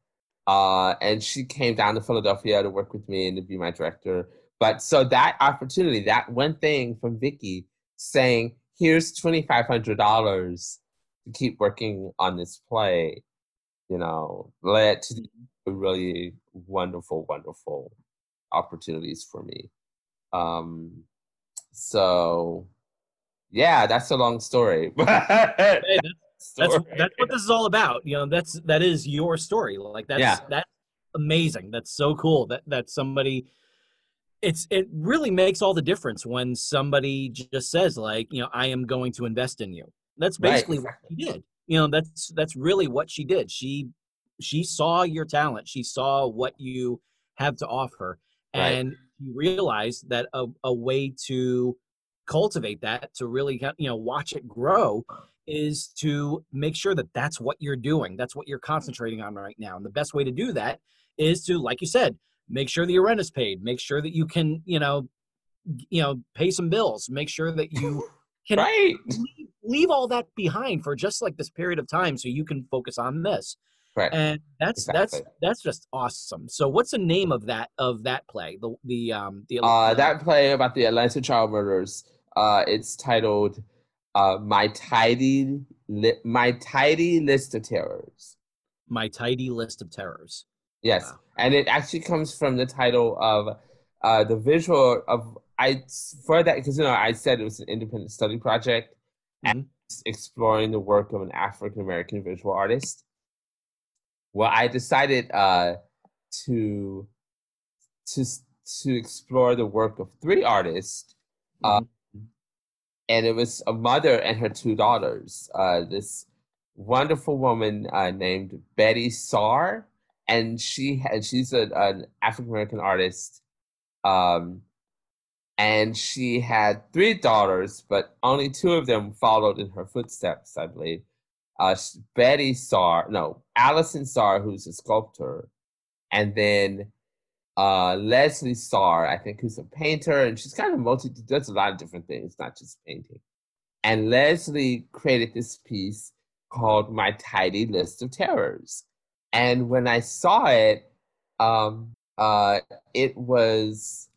Uh, and she came down to Philadelphia to work with me and to be my director. But so that opportunity, that one thing from Vicky saying, here's twenty-five hundred dollars to keep working on this play, you know, led to really wonderful, wonderful opportunities for me. Um, so, yeah, that's a long story. That's that's what this is all about. You know, that's that is your story. Like that's yeah. that's amazing. That's so cool. That that somebody it's it really makes all the difference when somebody just says, like, you know, I am going to invest in you. That's basically right. what she did. You know, that's that's really what she did. She she saw your talent. She saw what you have to offer. Right. And she realized that a, a way to cultivate that, to really, you know, watch it grow, is to make sure that that's what you're doing. That's what you're concentrating on right now. And the best way to do that is to, like you said, make sure that your rent is paid, make sure that you can, you know, you know, pay some bills, make sure that you can right. leave, leave all that behind for just like this period of time so you can focus on this. Right. And that's, exactly. that's, that's just awesome. So what's the name of that, of that play? The, the, um, the, uh, that play about the Atlanta child murders. Uh, it's titled, Uh, my tidy, li- my tidy list of terrors. My tidy list of terrors. Yes, wow. And it actually comes from the title of uh, the visual of I for that because you know I said it was an independent study project mm-hmm. and exploring the work of an African American visual artist. Well, I decided uh, to to to explore the work of three artists. Mm-hmm. Uh, And it was a mother and her two daughters, uh, this wonderful woman uh, named Betye Saar. And she had, she's a, an African-American artist. Um, and she had three daughters, but only two of them followed in her footsteps, I believe. Uh, Betye Saar, no, Allison Saar, who's a sculptor. And then Uh, Leslie Saar, I think, who's a painter, and she's kind of multi, does a lot of different things, not just painting. And Leslie created this piece called My Tidy List of Terrors. And when I saw it, um, uh, it was,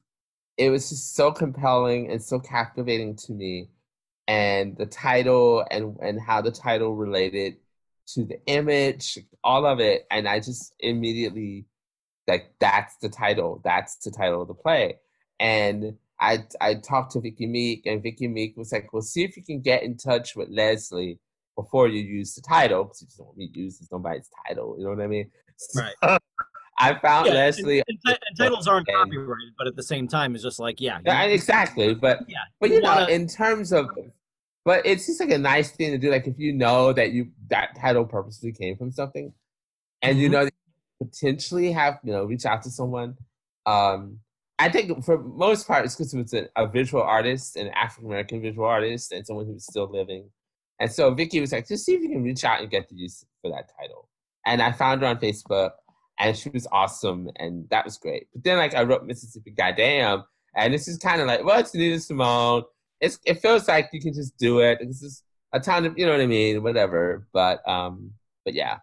it was just so compelling and so captivating to me. And the title and, and how the title related to the image, all of it. And I just immediately Like, that's the title. That's the title of the play. And I I talked to Vicky Meek, and Vicky Meek was like, well, see if you can get in touch with Leslie before you use the title, because you just don't want me to use nobody's title. You know what I mean? Right. So I found yeah, Leslie. And, and, and titles aren't and, copyrighted, but at the same time, it's just like, yeah. yeah exactly. But, yeah, but you, you know, wanna, in terms of, but it's just like a nice thing to do. Like, if you know that you that title purposely came from something, and mm-hmm. you know, that you potentially have, you know, reach out to someone. Um, I think for most part, it's because it's a, a visual artist, an African-American visual artist, and someone who's still living. And so Vicky was like, just see if you can reach out and get the use for that title. And I found her on Facebook, and she was awesome, and that was great. But then, like, I wrote Mississippi Goddamn, and this is kind of like, well, it's Nina Simone. It's, it feels like you can just do it. It's just a ton of, you know what I mean, whatever. But, um, but yeah.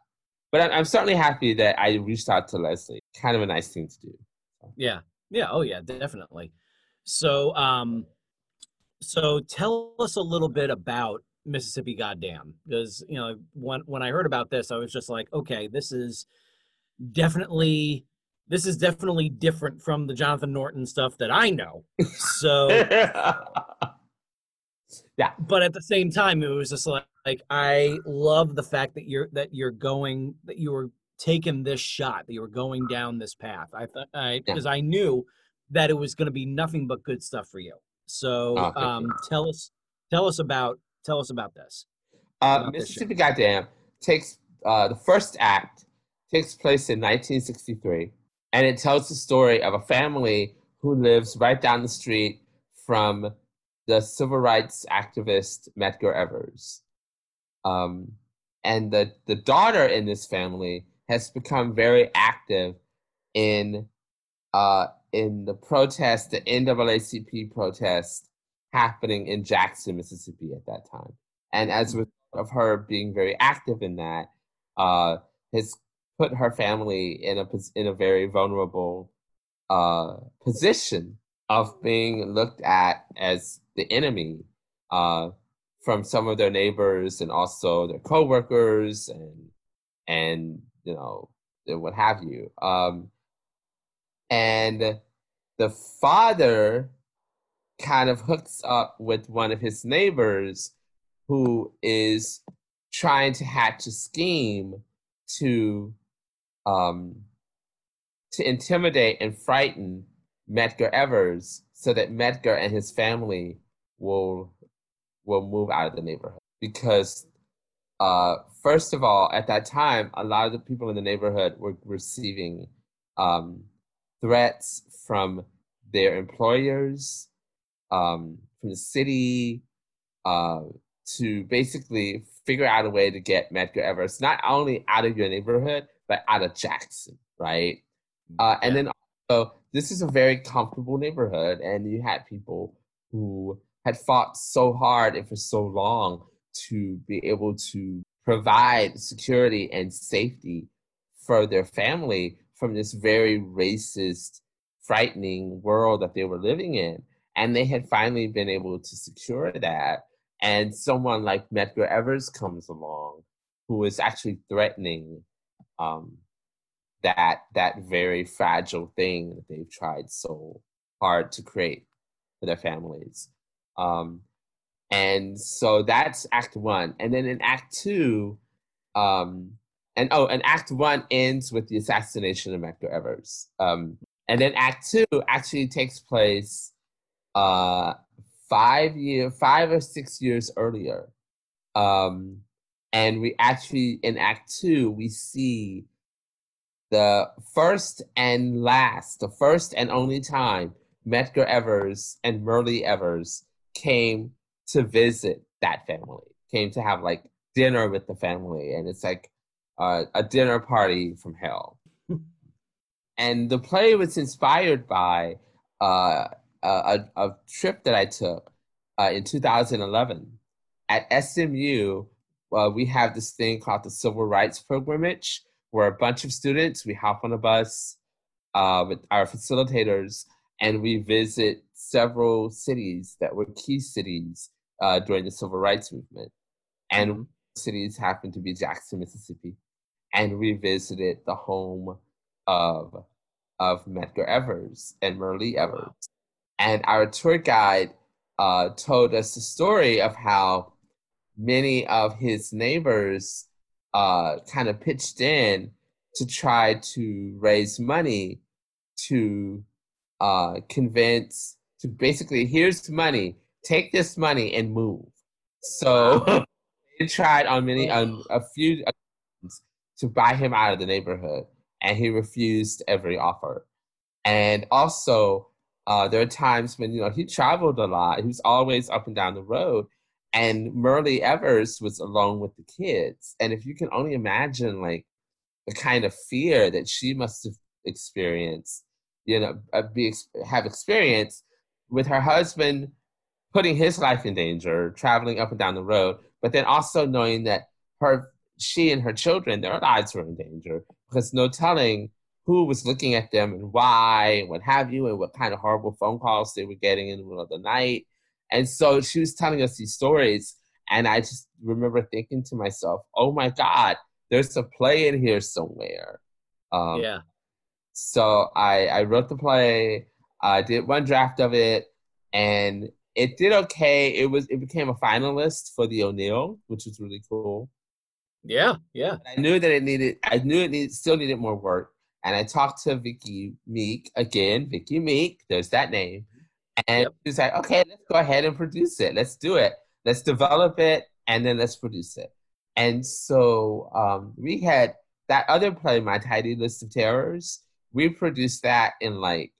But I'm, I'm certainly happy that I reached out to Leslie. Kind of a nice thing to do. Yeah. Yeah. Oh, yeah, definitely. So, um, so tell us a little bit about Mississippi Goddamn, because, you know, when when I heard about this, I was just like, okay, this is definitely this is definitely different from the Jonathan Norton stuff that I know. So yeah, but at the same time, it was just like, like I love the fact that you're that you're going that you were taking this shot, that you were going down this path. I thought I because yeah. I knew that it was going to be nothing but good stuff for you. So oh, um, you. tell us tell us about. Tell us about this. Uh, about Mississippi this Goddamn takes uh, the first act takes place in nineteen sixty-three, and it tells the story of a family who lives right down the street from the civil rights activist Medgar Evers. Um, and the, the daughter in this family has become very active in uh, in the protest, the N double A C P protest, happening in Jackson, Mississippi at that time. And as a result of her being very active in that, uh, has put her family in a in a very vulnerable uh, position of being looked at as the enemy uh, from some of their neighbors and also their coworkers and, and you know, and what have you. Um, and the father kind of hooks up with one of his neighbors who is trying to hatch a scheme to um, to intimidate and frighten Medgar Evers so that Medgar and his family will will move out of the neighborhood. Because uh, first of all, at that time, a lot of the people in the neighborhood were receiving um, threats from their employers, Um, from the city, uh, to basically figure out a way to get Medgar Evers not only out of your neighborhood, but out of Jackson, right? Uh, and then also, this is a very comfortable neighborhood, and you had people who had fought so hard and for so long to be able to provide security and safety for their family from this very racist, frightening world that they were living in. And they had finally been able to secure that. And someone like Medgar Evers comes along who is actually threatening um, that that very fragile thing that they've tried so hard to create for their families. Um, and so that's act one. And then in act two, um, and oh, and act one ends with the assassination of Medgar Evers. Um, and then act two actually takes place Uh, five year, five or six years earlier, um, and we actually in Act Two we see the first and last, the first and only time Medgar Evers and Merle Evers came to visit that family, came to have like dinner with the family, and it's like uh, a dinner party from hell. And the play was inspired by Uh, Uh, a, a trip that I took uh, in two thousand eleven. At S M U, uh, we have this thing called the Civil Rights Pilgrimage, where a bunch of students, we hop on a bus uh, with our facilitators, and we visit several cities that were key cities uh, during the Civil Rights Movement. And cities happened to be Jackson, Mississippi. And we visited the home of, of Medgar Evers and Merle Evers. And our tour guide uh, told us the story of how many of his neighbors uh, kind of pitched in to try to raise money to uh, convince, to basically, here's money, take this money and move. So they tried on many, on a few occasions to buy him out of the neighborhood, and he refused every offer. And also, uh, there are times when, you know, he traveled a lot. He was always up and down the road. And Merle Evers was alone with the kids. And if you can only imagine, like, the kind of fear that she must have experienced, you know, be, have experienced with her husband putting his life in danger, traveling up and down the road, but then also knowing that her, she and her children, their lives were in danger, because no telling who was looking at them and why, and what have you, and what kind of horrible phone calls they were getting in the middle of the night. And so she was telling us these stories, and I just remember thinking to myself, oh my God, there's a play in here somewhere. Um, yeah. So I, I wrote the play, I uh, did one draft of it, and it did okay. It was it became a finalist for the O'Neill, which was really cool. Yeah, yeah. And I knew that it needed. I knew it needed, still needed more work. And I talked to Vicky Meek again. Vicky Meek, there's that name. And yep. She's like, okay, let's go ahead and produce it. Let's do it. Let's develop it, and then let's produce it. And so um, we had that other play, My Tidy List of Terrors. We produced that in like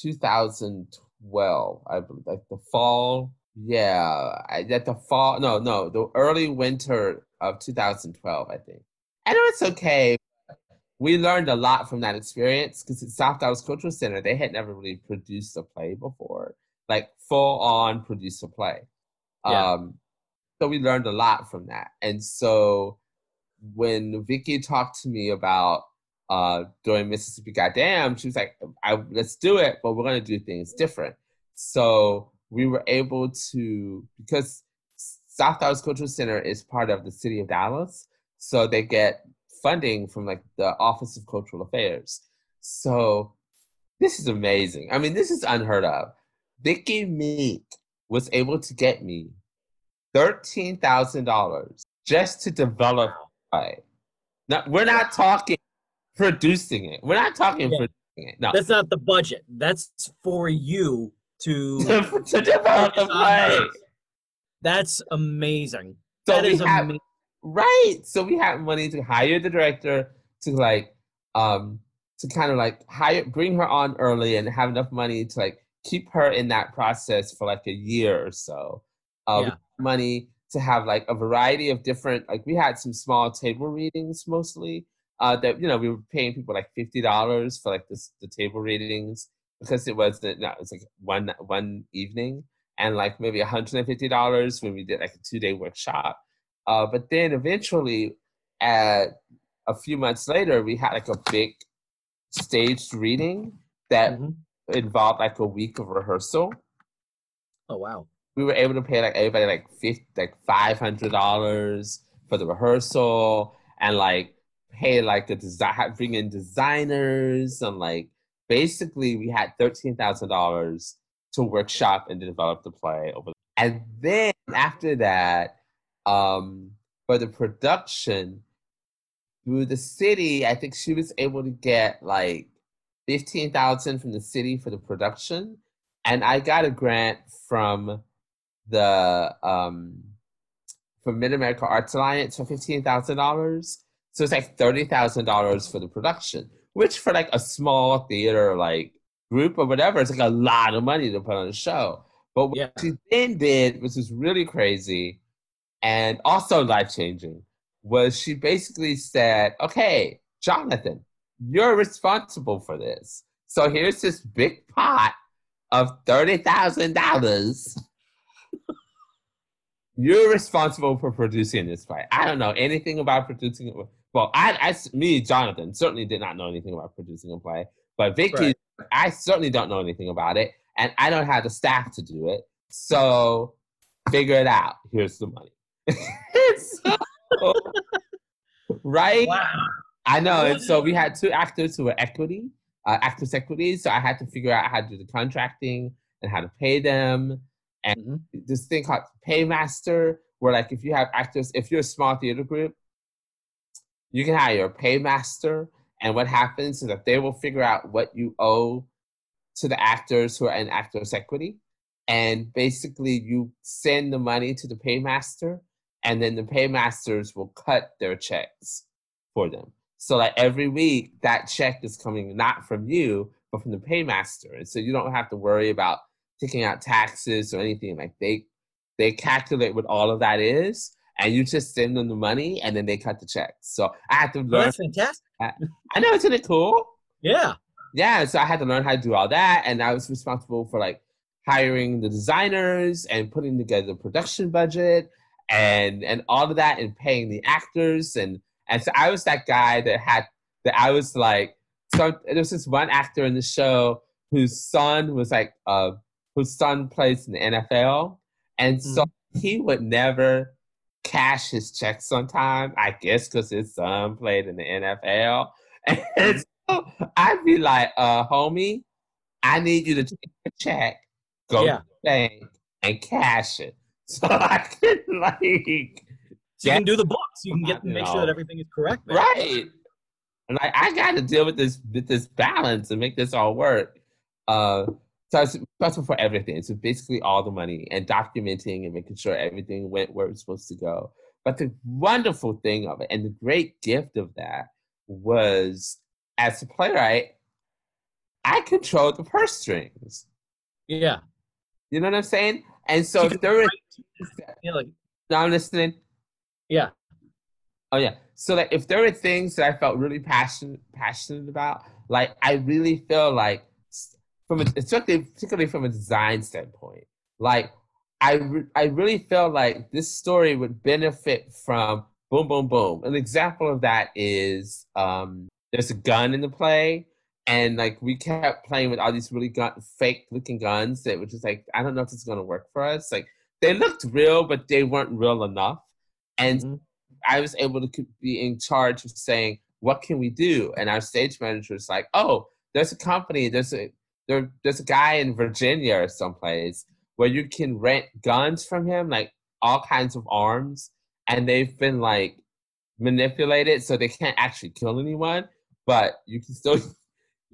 two thousand twelve, I believe, like the fall. Yeah, I, at the fall. No, no, the early winter of two thousand twelve, I think. I know it's okay. We learned a lot from that experience because at South Dallas Cultural Center, they had never really produced a play before, like full on produce a play. Yeah. Um, so we learned a lot from that. And so when Vicky talked to me about uh, doing Mississippi Goddamn, she was like, I, let's do it, but we're going to do things different. So we were able to, because South Dallas Cultural Center is part of the city of Dallas, so they get funding from like the Office of Cultural Affairs. So this is amazing. I mean, this is unheard of. Vicky Meek was able to get me thirteen thousand dollars just to develop a play. Now, we're not talking producing it. We're not talking yeah. producing it. No. That's not the budget. That's for you to, to develop a play. That's amazing. So that is have- amazing. Right. So we had money to hire the director to like, um, to kind of like hire, bring her on early and have enough money to like keep her in that process for like a year or so. Um, yeah. Money to have like a variety of different, like we had some small table readings mostly, uh, that, you know, we were paying people like fifty dollars for like this, the table readings because it was the, no, it was like one, one evening and like maybe one hundred fifty dollars when we did like a two day workshop. Uh, but then eventually, at a few months later, we had like a big staged reading that mm-hmm. involved like a week of rehearsal. Oh wow! We were able to pay like everybody like fifty, like five hundred dollars for the rehearsal, and like pay like the design, bring in designers, and like basically we had thirteen thousand dollars to workshop and to develop the play over. And then after that. Um, for the production through the city, I think she was able to get like fifteen thousand dollars from the city for the production. And I got a grant from the, um, from Mid-America Arts Alliance for fifteen thousand dollars. So it's like thirty thousand dollars for the production, which for like a small theater, like group or whatever, it's like a lot of money to put on a show. But what yeah. she then did, which is really crazy, and also life-changing, was she basically said, okay, Jonathan, you're responsible for this. So here's this big pot of thirty thousand dollars. You're responsible for producing this play. I don't know anything about producing it. Well, I, I, me, Jonathan, certainly did not know anything about producing a play. But Vicky, right. I certainly don't know anything about it. And I don't have the staff to do it. So figure it out. Here's the money. So, right? Wow. I know. And so we had two actors who were equity, uh, Actors' Equity. So I had to figure out how to do the contracting and how to pay them. And mm-hmm. this thing called Paymaster, where like if you have actors, if you're a small theater group, You can hire a paymaster, and what happens is that they will figure out what you owe to the actors who are in Actors' Equity, and basically you send the money to the paymaster, and then the paymasters will cut their checks for them. So like every week, that check is coming not from you, but from the paymaster. And so you don't have to worry about taking out taxes or anything. Like they they calculate what all of that is, and you just send them the money, and then they cut the checks. So I had to learn. Well, that's fantastic. I, I know, isn't it cool? Yeah. Yeah, so I had to learn how to do all that, and I was responsible for like hiring the designers and putting together the production budget and and all of that and paying the actors. And, and so I was that guy that had, that I was like, so there was this one actor in the show whose son was like, uh, whose son plays in the N F L. And so mm-hmm. he would never cash his checks on time, I guess, because his son played in the N F L. And so I'd be like, uh, homie, I need you to take a check, go yeah. to the bank, and cash it. So I could like... So you can do the books. You can get them, make sure that everything is correct. Man. Right. And like, I got to deal with this with this balance and make this all work. Uh, so I was responsible for everything. So basically all the money and documenting and making sure everything went where it was supposed to go. But the wonderful thing of it and the great gift of that was, as a playwright, I controlled the purse strings. Yeah. You know what I'm saying? And so if there were, no, I'm listening. Yeah. Oh yeah. So like, if there were things that I felt really passionate passionate about, like I really feel like, from a, particularly from a design standpoint, like I re- I really felt like this story would benefit from boom, boom, boom. An example of that is um, there's a gun in the play. And like we kept playing with all these really gun- fake looking guns that were just like, I don't know if this is going to work for us. Like they looked real, but they weren't real enough. And mm-hmm. I was able to be in charge of saying, what can we do? And our stage manager was like, oh, there's a company, there's a there, there's a guy in Virginia or someplace where you can rent guns from him, like all kinds of arms. And they've been like manipulated so they can't actually kill anyone, but you can still...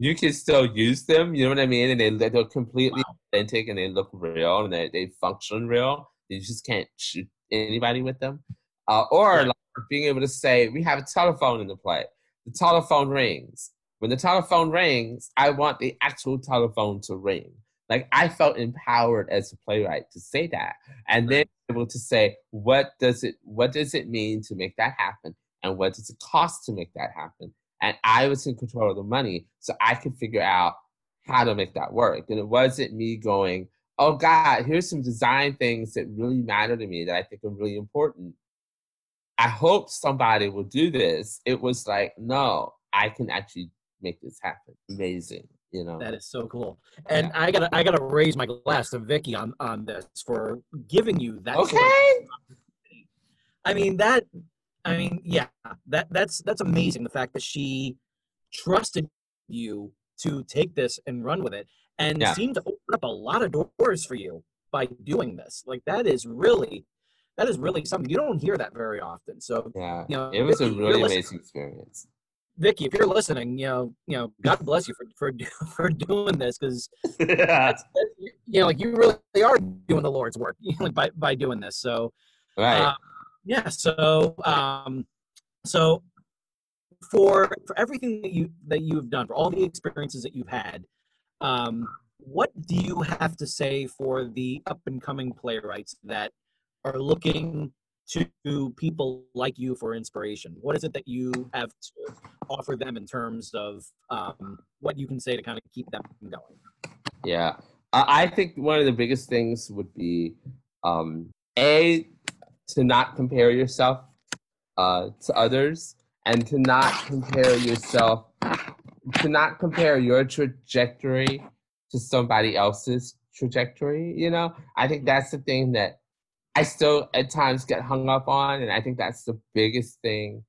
You can still use them, you know what I mean? And they, they're completely wow. authentic and they look real and they, they function real. You just can't shoot anybody with them. Uh, or like being able to say, we have a telephone in the play. The telephone rings. When the telephone rings, I want the actual telephone to ring. Like I felt empowered as a playwright to say that. And then able to say, what does it, what does it mean to make that happen? And what does it cost to make that happen? And I was in control of the money, so I could figure out how to make that work. And it wasn't me going, oh, God, here's some design things that really matter to me that I think are really important. I hope somebody will do this. It was like, no, I can actually make this happen. Amazing. You know, that is so cool. And yeah. I gotta I gotta raise my glass to Vicky on, on this for giving you that. Okay. Sort of opportunity. I mean, that... I mean, yeah, that that's that's amazing. The fact that she trusted you to take this and run with it, and yeah. seemed to open up a lot of doors for you by doing this. Like that is really, that is really something. You don't hear that very often. So yeah, you know, it was Vicky, a really amazing experience. Vicky, if you're listening, you know, you know, God bless you for for, for doing this because, yeah. you know, like you really are doing the Lord's work, you know, like by by doing this. So right. Uh, Yeah, so um, so for for everything that you that you've done, for all the experiences that you've had, um, what do you have to say for the up and coming playwrights that are looking to people like you for inspiration? What is it that you have to offer them in terms of um, what you can say to kind of keep them going? Yeah, I think one of the biggest things would be um, a to not compare yourself uh, to others, and to not compare yourself, to not compare your trajectory to somebody else's trajectory, you know? I think that's the thing that I still at times get hung up on, and I think that's the biggest thing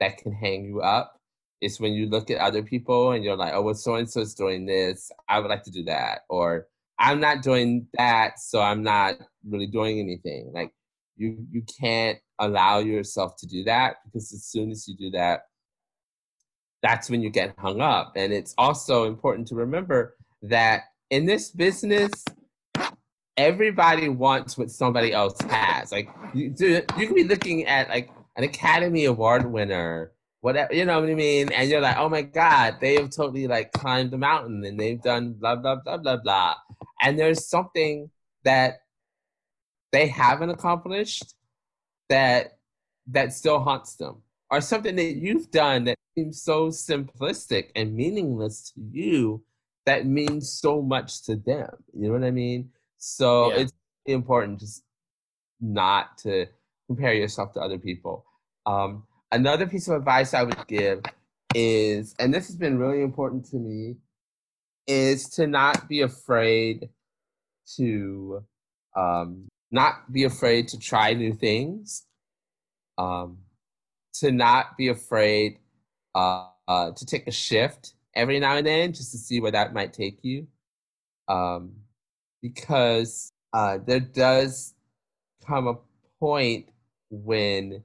that can hang you up, is when you look at other people and you're like, oh, well, so-and-so's doing this, I would like to do that, or I'm not doing that, so I'm not really doing anything. Like, You you can't allow yourself to do that, because as soon as you do that, that's when you get hung up. And it's also important to remember that in this business, everybody wants what somebody else has. Like, you, you can be looking at like an Academy Award winner, whatever, you know what I mean? And you're like, oh my God, they have totally like climbed the mountain and they've done blah, blah, blah, blah, blah. And there's something that they haven't accomplished that that still haunts them, or something that you've done that seems so simplistic and meaningless to you that means so much to them. You know what I mean? So yeah. It's important just not to compare yourself to other people. Um, another piece of advice I would give is, and this has been really important to me, is to not be afraid to um, not be afraid to try new things, um, to not be afraid uh, uh, to take a shift every now and then just to see where that might take you. Um, Because uh, there does come a point when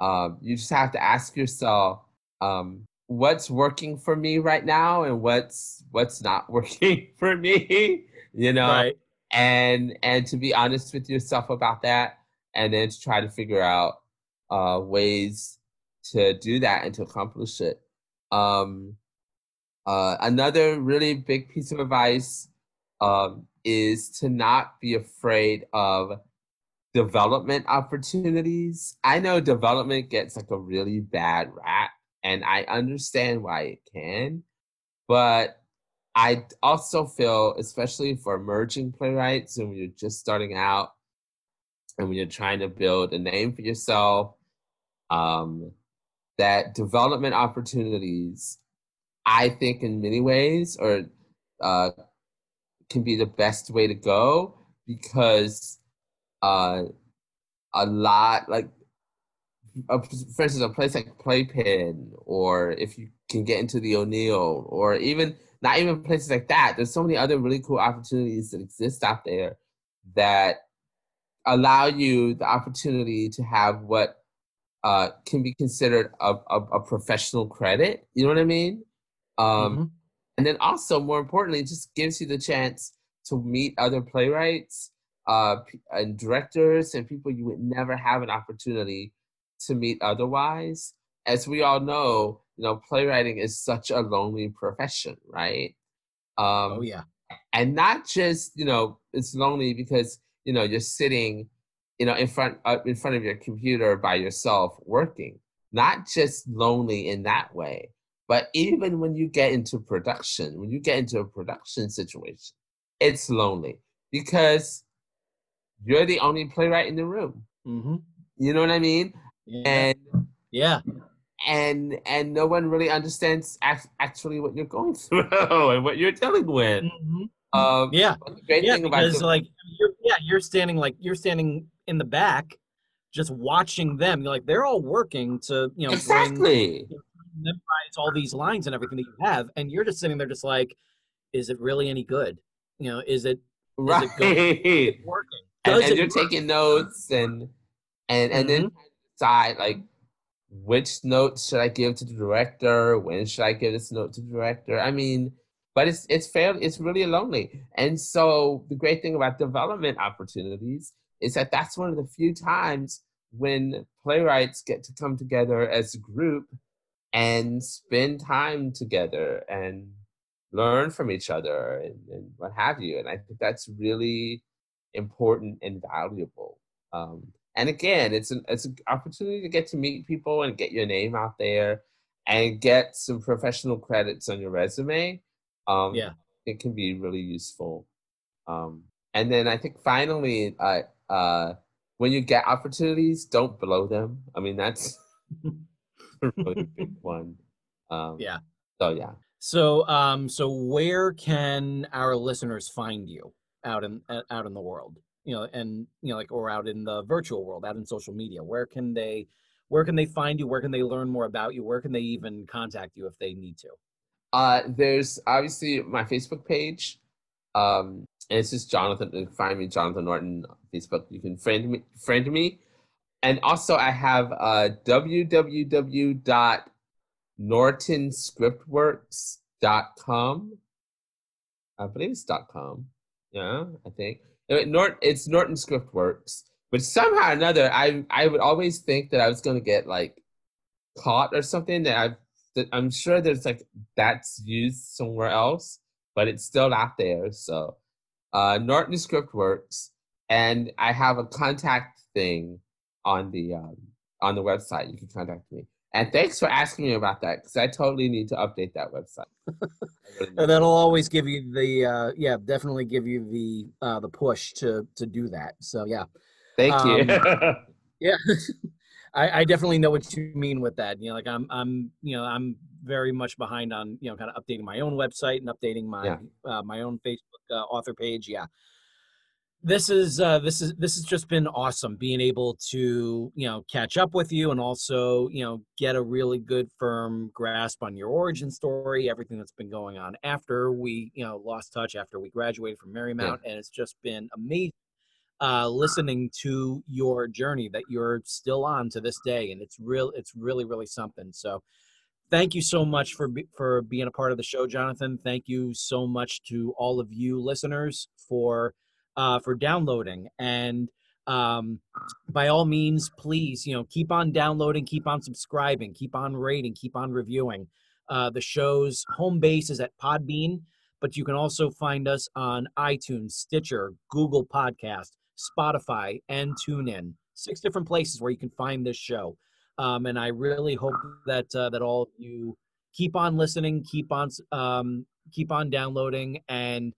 uh, you just have to ask yourself, um, what's working for me right now and what's what's not working for me, you know? Right. And and to be honest with yourself about that, and then to try to figure out uh, ways to do that and to accomplish it. Um, uh, another really big piece of advice um, is to not be afraid of development opportunities. I know development gets like a really bad rap, and I understand why it can, but I also feel, especially for emerging playwrights and when you're just starting out and when you're trying to build a name for yourself, um, that development opportunities, I think in many ways, or uh, can be the best way to go, because uh, a lot, like, a, for instance, a place like PlayPenn, or if you can get into the O'Neill, or even, not even places like that, there's so many other really cool opportunities that exist out there that allow you the opportunity to have what uh, can be considered a, a, a professional credit, you know what I mean? Um, mm-hmm. And then also, more importantly, it just gives you the chance to meet other playwrights uh, and directors and people you would never have an opportunity to meet otherwise. As we all know, you know, playwriting is such a lonely profession, right? Um, oh, yeah. And not just, you know, it's lonely because, you know, you're sitting, you know, in front, uh, in front of your computer by yourself working. Not just lonely in that way, but even when you get into production, when you get into a production situation, it's lonely because you're the only playwright in the room. Mm-hmm. You know what I mean? Yeah. And yeah, and and no one really understands act- actually what you're going through and what you're dealing with. Mm-hmm. Um, yeah, the great yeah, thing about because the- like you're, yeah, you're standing like you're standing in the back, just watching them. You're like, they're all working to you know exactly. Bring, you know, memorize all these lines and everything that you have, and you're just sitting there just like, is it really any good? You know, is it, right. is it good? Is it working? Does and and it you're work? Taking notes and and and mm-hmm. then decide like, which notes should I give to the director? When should I give this note to the director? I mean, but it's it's fair, it's really lonely. And so the great thing about development opportunities is that that's one of the few times when playwrights get to come together as a group and spend time together and learn from each other and, and what have you. And I think that's really important and valuable. Um, and again, it's an it's an opportunity to get to meet people and get your name out there and get some professional credits on your resume. Um, yeah, it can be really useful. Um, and then I think finally, uh, uh, when you get opportunities, don't blow them. I mean, that's... really big one. Um, yeah. So yeah. So um, so where can our listeners find you out in out in the world? You know, and you know, like, or out in the virtual world, out in social media. Where can they, where can they find you? Where can they learn more about you? Where can they even contact you if they need to? Uh, there's obviously my Facebook page. Um, and it's just Jonathan. You can find me, Jonathan Norton, on Facebook. You can friend me, friend me. And also I have uh, w w w dot norton script works dot com. I believe it's .com. Yeah, I think. It's Norton Script Works. But somehow or another, I I would always think that I was going to get, like, caught or something. That I've, that I'm sure there's, like, that's used somewhere else, but it's still not there. So uh, Norton Script Works. And I have a contact thing on the um, on the website. You can contact me. And thanks for asking me about that, because I totally need to update that website. Really and that'll always give you the uh, yeah, definitely give you the uh, the push to to do that. So yeah, thank um, you. Yeah, I, I definitely know what you mean with that. You know, like I'm I'm you know I'm very much behind on you know kind of updating my own website and updating my yeah. uh, my own Facebook uh, author page. Yeah. This is uh, this is this has just been awesome being able to you know catch up with you and also you know get a really good firm grasp on your origin story, everything that's been going on after we you know lost touch after we graduated from Marymount, yeah. and it's just been amazing uh, listening to your journey that you're still on to this day, and it's real it's really really something. So thank you so much for for being a part of the show, Jonathan. Thank you so much to all of you listeners for. Uh, for downloading, and um, by all means, please, you know, keep on downloading, keep on subscribing, keep on rating, keep on reviewing. Uh, the show's home base is at Podbean, but you can also find us on iTunes, Stitcher, Google Podcast, Spotify, and TuneIn. Six different places where you can find this show. Um, and I really hope that uh, that all of you keep on listening, keep on um, keep on downloading, and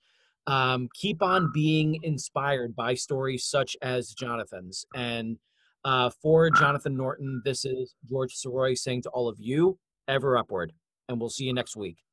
Um, keep on being inspired by stories such as Jonathan's. And uh, for Jonathan Norton, this is George Saroy saying to all of you, ever upward. And we'll see you next week.